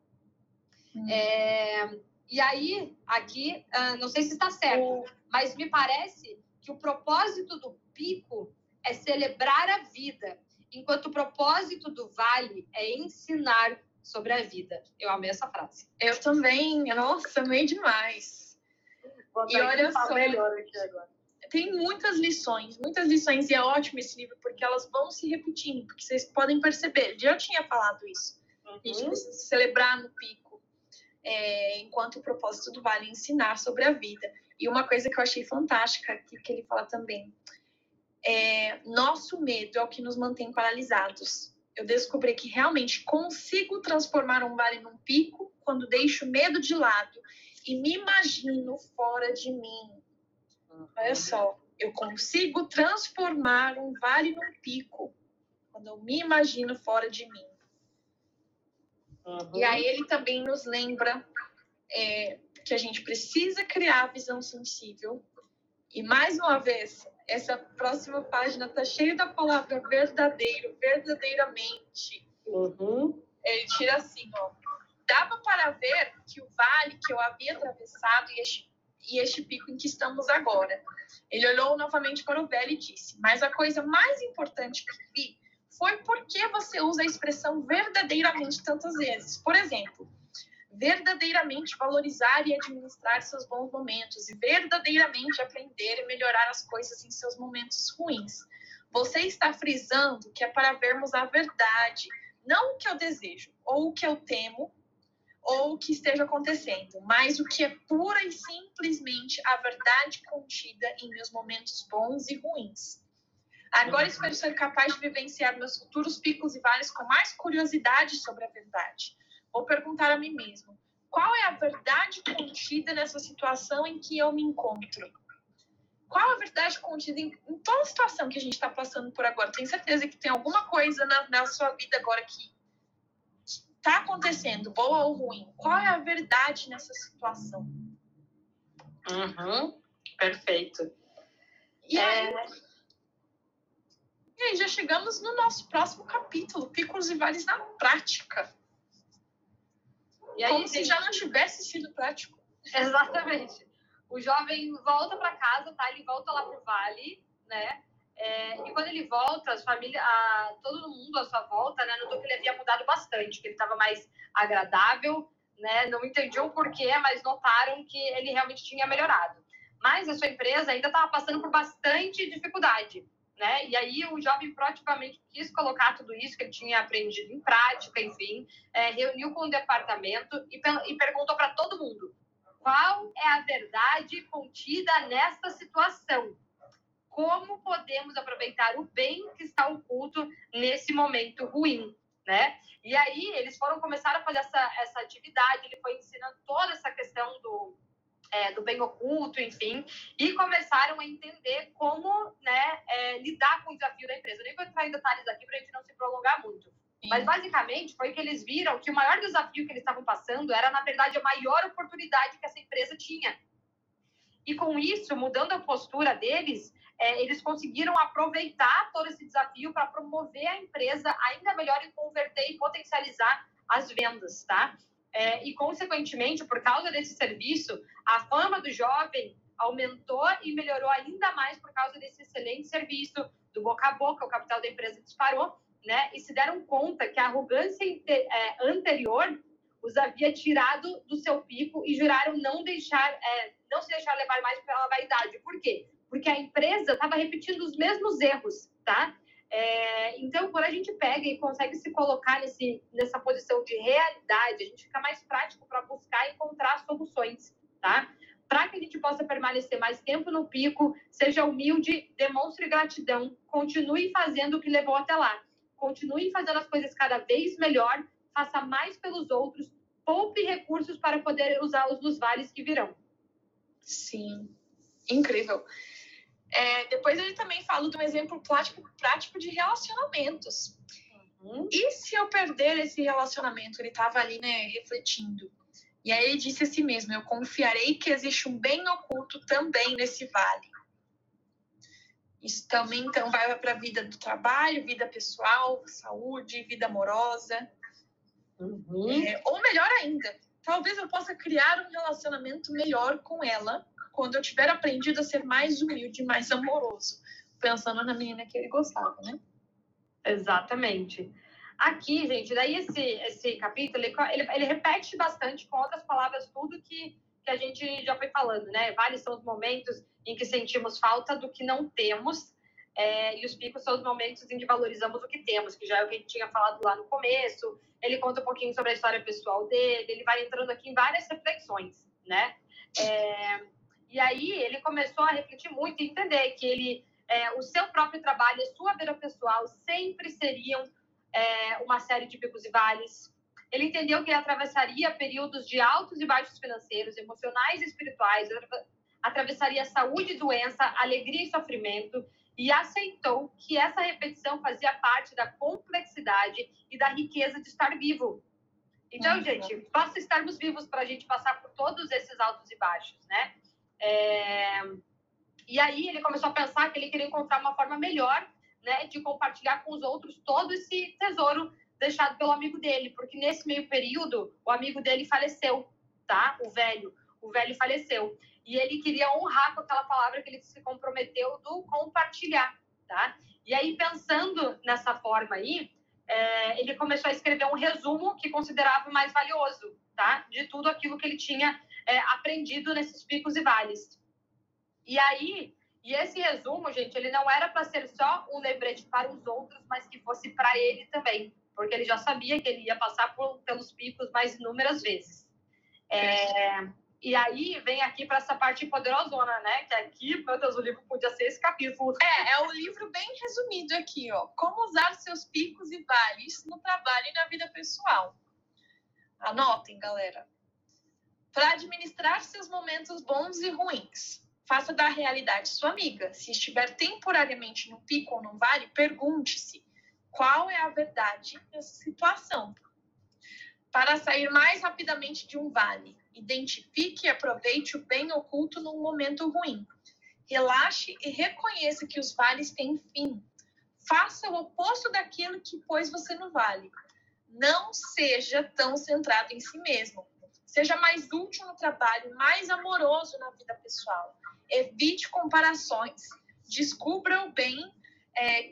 E aí, aqui, não sei se está certo, mas me parece que o propósito do pico é celebrar a vida, enquanto o propósito do vale é ensinar sobre a vida. Eu amei essa frase. Eu também, nossa, amei demais. E olha só, tem muitas lições, e é ótimo esse livro, porque elas vão se repetindo, porque vocês podem perceber, já tinha falado isso, a gente precisa celebrar no pico. Enquanto o propósito do Vale é ensinar sobre a vida. E uma coisa que eu achei fantástica, que ele fala também, nosso medo é o que nos mantém paralisados. Eu descobri que realmente consigo transformar um vale num pico quando deixo o medo de lado e me imagino fora de mim. Olha só, eu consigo transformar um vale num pico quando eu me imagino fora de mim. E aí ele também nos lembra que a gente precisa criar a visão sensível. E mais uma vez, essa próxima página está cheia da palavra verdadeiro, verdadeiramente. Ele tira assim, ó. Dava para ver que o vale que eu havia atravessado e este pico em que estamos agora. Ele olhou novamente para o velho e disse, mas a coisa mais importante que vi foi porque você usa a expressão verdadeiramente tantas vezes. Por exemplo, verdadeiramente valorizar e administrar seus bons momentos e verdadeiramente aprender e melhorar as coisas em seus momentos ruins. Você está frisando que é para vermos a verdade, não o que eu desejo, ou o que eu temo, ou o que esteja acontecendo, mas o que é pura e simplesmente a verdade contida em meus momentos bons e ruins. Agora espero ser capaz de vivenciar meus futuros picos e vales com mais curiosidade sobre a verdade. Vou perguntar a mim mesmo, qual é a verdade contida nessa situação em que eu me encontro? Qual a verdade contida em toda a situação que a gente está passando por agora? Tenho certeza que tem alguma coisa na sua vida agora que está acontecendo, boa ou ruim. Qual é a verdade nessa situação? Perfeito. E aí... E aí, já chegamos no nosso próximo capítulo, Picos e Vales na prática. E aí, como se já não tivesse sido prático. Exatamente. O jovem volta para casa, tá? Ele volta lá pro vale, né? E quando ele volta, todo mundo à sua volta, né? Notou que ele havia mudado bastante, que ele estava mais agradável, né? Não entendiam o porquê, mas notaram que ele realmente tinha melhorado. Mas a sua empresa ainda estava passando por bastante dificuldade. Né? E aí o jovem proativamente quis colocar tudo isso que ele tinha aprendido em prática, enfim, reuniu com o departamento e perguntou para todo mundo qual é a verdade contida nesta situação? Como podemos aproveitar o bem que está oculto nesse momento ruim? Né? E aí eles começaram a fazer essa atividade, ele foi ensinando toda essa questão do bem oculto, enfim, e começaram a entender como lidar com o desafio da empresa. Eu nem vou entrar em detalhes aqui para a gente não se prolongar muito. Sim. Mas, basicamente, foi que eles viram que o maior desafio que eles estavam passando era, na verdade, a maior oportunidade que essa empresa tinha. E, com isso, mudando a postura deles, eles conseguiram aproveitar todo esse desafio para promover a empresa ainda melhor e converter e potencializar as vendas, tá? E, consequentemente, por causa desse serviço, a fama do jovem aumentou e melhorou ainda mais por causa desse excelente serviço do boca a boca, o capital da empresa disparou, né? E se deram conta que a arrogância anterior os havia tirado do seu pico e juraram não se deixar levar mais pela vaidade. Por quê? Porque a empresa estava repetindo os mesmos erros, tá? Então, quando a gente pega e consegue se colocar nessa posição de realidade, a gente fica mais prático para buscar e encontrar soluções, tá? Para que a gente possa permanecer mais tempo no pico, seja humilde, demonstre gratidão, continue fazendo o que levou até lá, continue fazendo as coisas cada vez melhor, faça mais pelos outros, poupe recursos para poder usá-los nos vales que virão. Sim, incrível. Depois ele também fala de um exemplo prático de relacionamentos. Uhum. E se eu perder esse relacionamento? Ele estava ali, né, refletindo. E aí ele disse a si mesmo, eu confiarei que existe um bem oculto também nesse vale. Isso também, então, vai para a vida do trabalho, vida pessoal, saúde, vida amorosa. Uhum. Ou melhor ainda, talvez eu possa criar um relacionamento melhor com ela quando eu tiver aprendido a ser mais humilde, mais amoroso. Pensando na menina que ele gostava, né? Exatamente. Aqui, gente, daí esse capítulo, ele repete bastante com outras palavras tudo que a gente já foi falando, né? Vales são os momentos em que sentimos falta do que não temos, e os picos são os momentos em que valorizamos o que temos, que já é o que a gente tinha falado lá no começo. Ele conta um pouquinho sobre a história pessoal dele, ele vai entrando aqui em várias reflexões, né? E aí ele começou a refletir muito e entender que o seu próprio trabalho, a sua vida pessoal sempre seriam uma série de picos e vales. Ele entendeu que ele atravessaria períodos de altos e baixos financeiros, emocionais e espirituais, atravessaria saúde e doença, alegria e sofrimento, e aceitou que essa repetição fazia parte da complexidade e da riqueza de estar vivo. Então, gente, basta estarmos vivos para a gente passar por todos esses altos e baixos, né? E aí ele começou a pensar que ele queria encontrar uma forma melhor, né, de compartilhar com os outros todo esse tesouro deixado pelo amigo dele, porque nesse meio período o amigo dele faleceu, tá? O velho faleceu, e ele queria honrar com aquela palavra que ele se comprometeu do compartilhar, tá? E aí, pensando nessa forma aí, ele começou a escrever um resumo que considerava mais valioso, tá? De tudo aquilo que ele tinha aprendido nesses picos e vales. E aí, esse resumo, gente, ele não era para ser só um lembrete para os outros, mas que fosse para ele também, porque ele já sabia que ele ia passar pelos picos mais inúmeras vezes. E aí vem aqui para essa parte poderosona, né? Que aqui, meu Deus, o livro podia ser esse capítulo. É um livro bem resumido aqui, ó. Como usar seus picos e vales no trabalho e na vida pessoal. Anotem, galera. Para administrar seus momentos bons e ruins. Faça da realidade sua amiga. Se estiver temporariamente no pico ou no vale, pergunte-se qual é a verdade nessa situação. Para sair mais rapidamente de um vale, identifique e aproveite o bem oculto num momento ruim. Relaxe e reconheça que os vales têm fim. Faça o oposto daquilo que pôs você no vale. Não seja tão centrado em si mesmo. Seja mais útil no trabalho, mais amoroso na vida pessoal. Evite comparações. Descubra o bem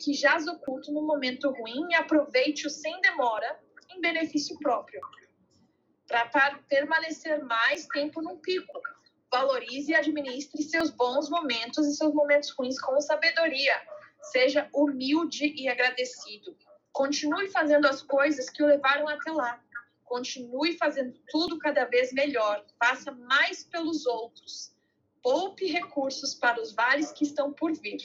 que jaz oculto no momento ruim e aproveite-o sem demora em benefício próprio. Para permanecer mais tempo no pico, valorize e administre seus bons momentos e seus momentos ruins com sabedoria. Seja humilde e agradecido. Continue fazendo as coisas que o levaram até lá. Continue fazendo tudo cada vez melhor. Faça mais pelos outros. Poupe recursos para os vales que estão por vir.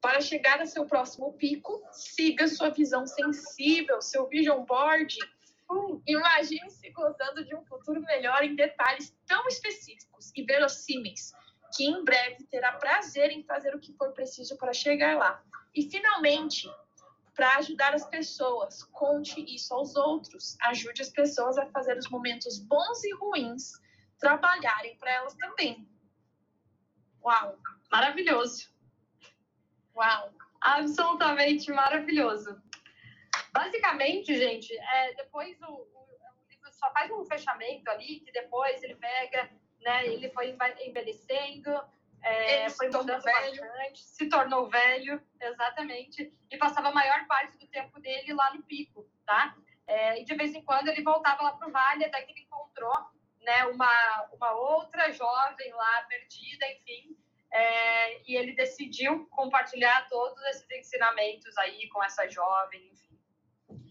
Para chegar a seu próximo pico, siga sua visão sensível, seu vision board. Imagine-se gozando de um futuro melhor em detalhes tão específicos e verossímeis, que em breve terá prazer em fazer o que for preciso para chegar lá. E, finalmente, para ajudar as pessoas, conte isso aos outros. Ajude as pessoas a fazer os momentos bons e ruins trabalharem para elas também. Uau! Maravilhoso! Uau! Absolutamente maravilhoso! Basicamente, gente, depois o livro só faz um fechamento ali, que depois ele pega, né, ele foi envelhecendo... ele foi mudando bastante, se tornou velho, exatamente, e passava a maior parte do tempo dele lá no pico, tá? E de vez em quando ele voltava lá pro vale, até que ele encontrou, né, uma outra jovem lá perdida, enfim, e ele decidiu compartilhar todos esses ensinamentos aí com essa jovem, enfim.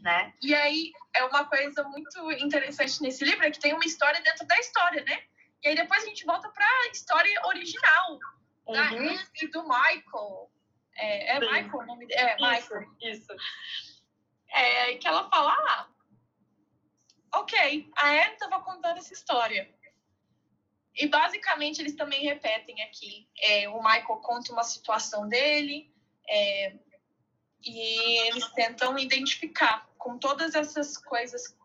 Né? E aí, é uma coisa muito interessante nesse livro, é que tem uma história dentro da história, né? E aí depois a gente volta para a história original, da Anne e do Michael. É Michael o nome dele? É, Michael. Isso. É, que ela fala, ok, a Anne estava contando essa história. E basicamente eles também repetem aqui. O Michael conta uma situação dele, e eles tentam identificar com todas essas coisas,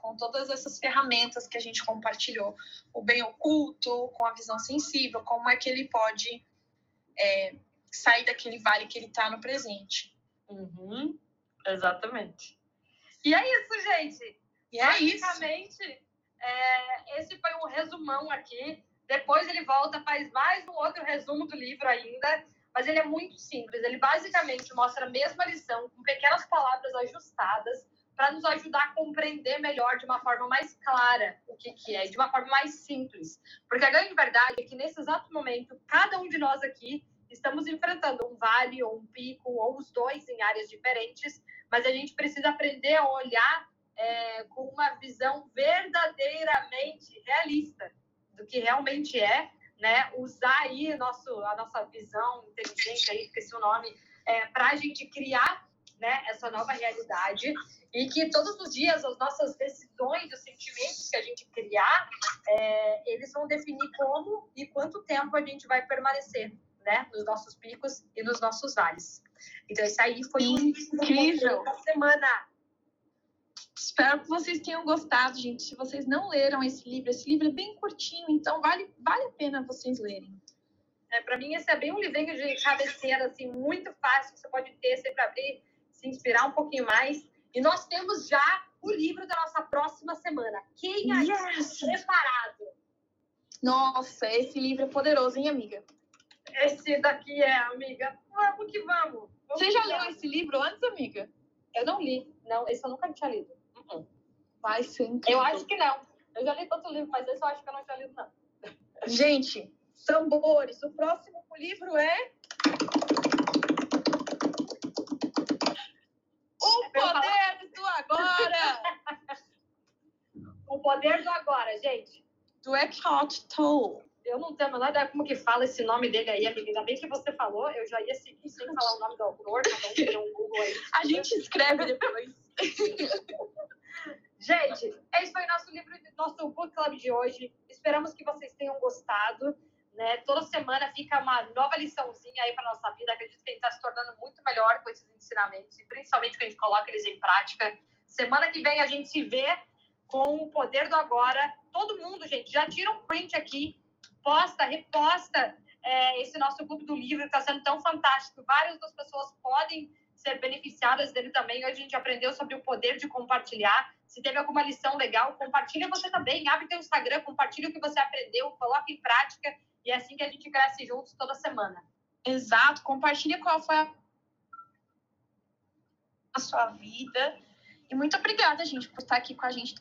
com todas essas ferramentas que a gente compartilhou, o bem oculto, com a visão sensível, como é que ele pode sair daquele vale que ele está no presente. Uhum, exatamente. E é isso, gente. E é isso. Basicamente, esse foi um resumão aqui. Depois ele volta, faz mais um outro resumo do livro ainda. Mas ele é muito simples, ele basicamente mostra a mesma lição com pequenas palavras ajustadas para nos ajudar a compreender melhor de uma forma mais clara o que é, de uma forma mais simples. Porque a grande verdade é que nesse exato momento, cada um de nós aqui estamos enfrentando um vale ou um pico, ou os dois em áreas diferentes, mas a gente precisa aprender a olhar com uma visão verdadeiramente realista do que realmente é, né, usar aí a nossa visão inteligente, aí, esqueci o nome, para a gente criar, né, essa nova realidade, e que todos os dias as nossas decisões, os sentimentos que a gente criar, eles vão definir como e quanto tempo a gente vai permanecer, né, nos nossos picos e nos nossos vales. Então, isso aí foi incrível da semana. Espero que vocês tenham gostado, gente. Se vocês não leram esse livro é bem curtinho, então vale a pena vocês lerem. Para mim, esse é bem um livrinho de cabeceira, assim, muito fácil, você pode ter sempre abrir, se inspirar um pouquinho mais. E nós temos já o livro da nossa próxima semana. Quem aí está preparado? Nossa, esse livro é poderoso, hein, amiga? Esse daqui é, amiga. Vamos que vamos. Você já leu esse livro antes, amiga? Eu não li. Não, esse eu nunca tinha lido. Vai ser incrível. Eu acho que não. Eu já li tanto livro, mas esse eu acho que eu não tinha lido, não. Gente, tambores. O próximo livro é... O Poder do Agora! O Poder do Agora, gente. Do Eckhart Tolle. Eu não tenho nada como que fala esse nome dele aí, amiga. Ainda bem que você falou, eu já ia seguir sem falar o nome do autor, cada um tem um Google aí. A gente escreve depois. Gente, esse foi nosso livro, nosso Book Club de hoje. Esperamos que vocês tenham gostado, né? Toda semana fica uma nova liçãozinha aí para nossa vida. Acredito que a gente está se tornando muito melhor com esses ensinamentos, e principalmente quando a gente coloca eles em prática. Semana que vem a gente se vê com o Poder do Agora. Todo mundo, gente, já tira um print aqui, posta, reposta esse nosso clube do livro, que está sendo tão fantástico. Várias das pessoas podem ser beneficiadas dele também. Hoje a gente aprendeu sobre o poder de compartilhar. Se teve alguma lição legal, compartilha você também. Abre teu Instagram, compartilha o que você aprendeu, coloca em prática, e é assim que a gente cresce juntos toda semana. Exato. Compartilha qual foi a sua vida. E muito obrigada, gente, por estar aqui com a gente.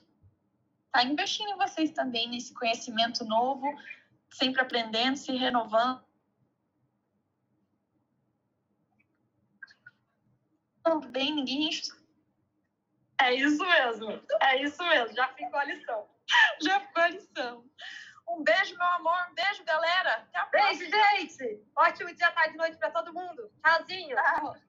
Tá investindo em vocês também, nesse conhecimento novo, sempre aprendendo, se renovando. Bem, ninguém enche. É isso mesmo, é isso mesmo. Já ficou a lição. Já ficou a lição. Um beijo, meu amor. Um beijo, galera. Até a próxima. Beijo, gente. Ótimo dia, tarde e noite pra todo mundo. Tchauzinho. Tchau.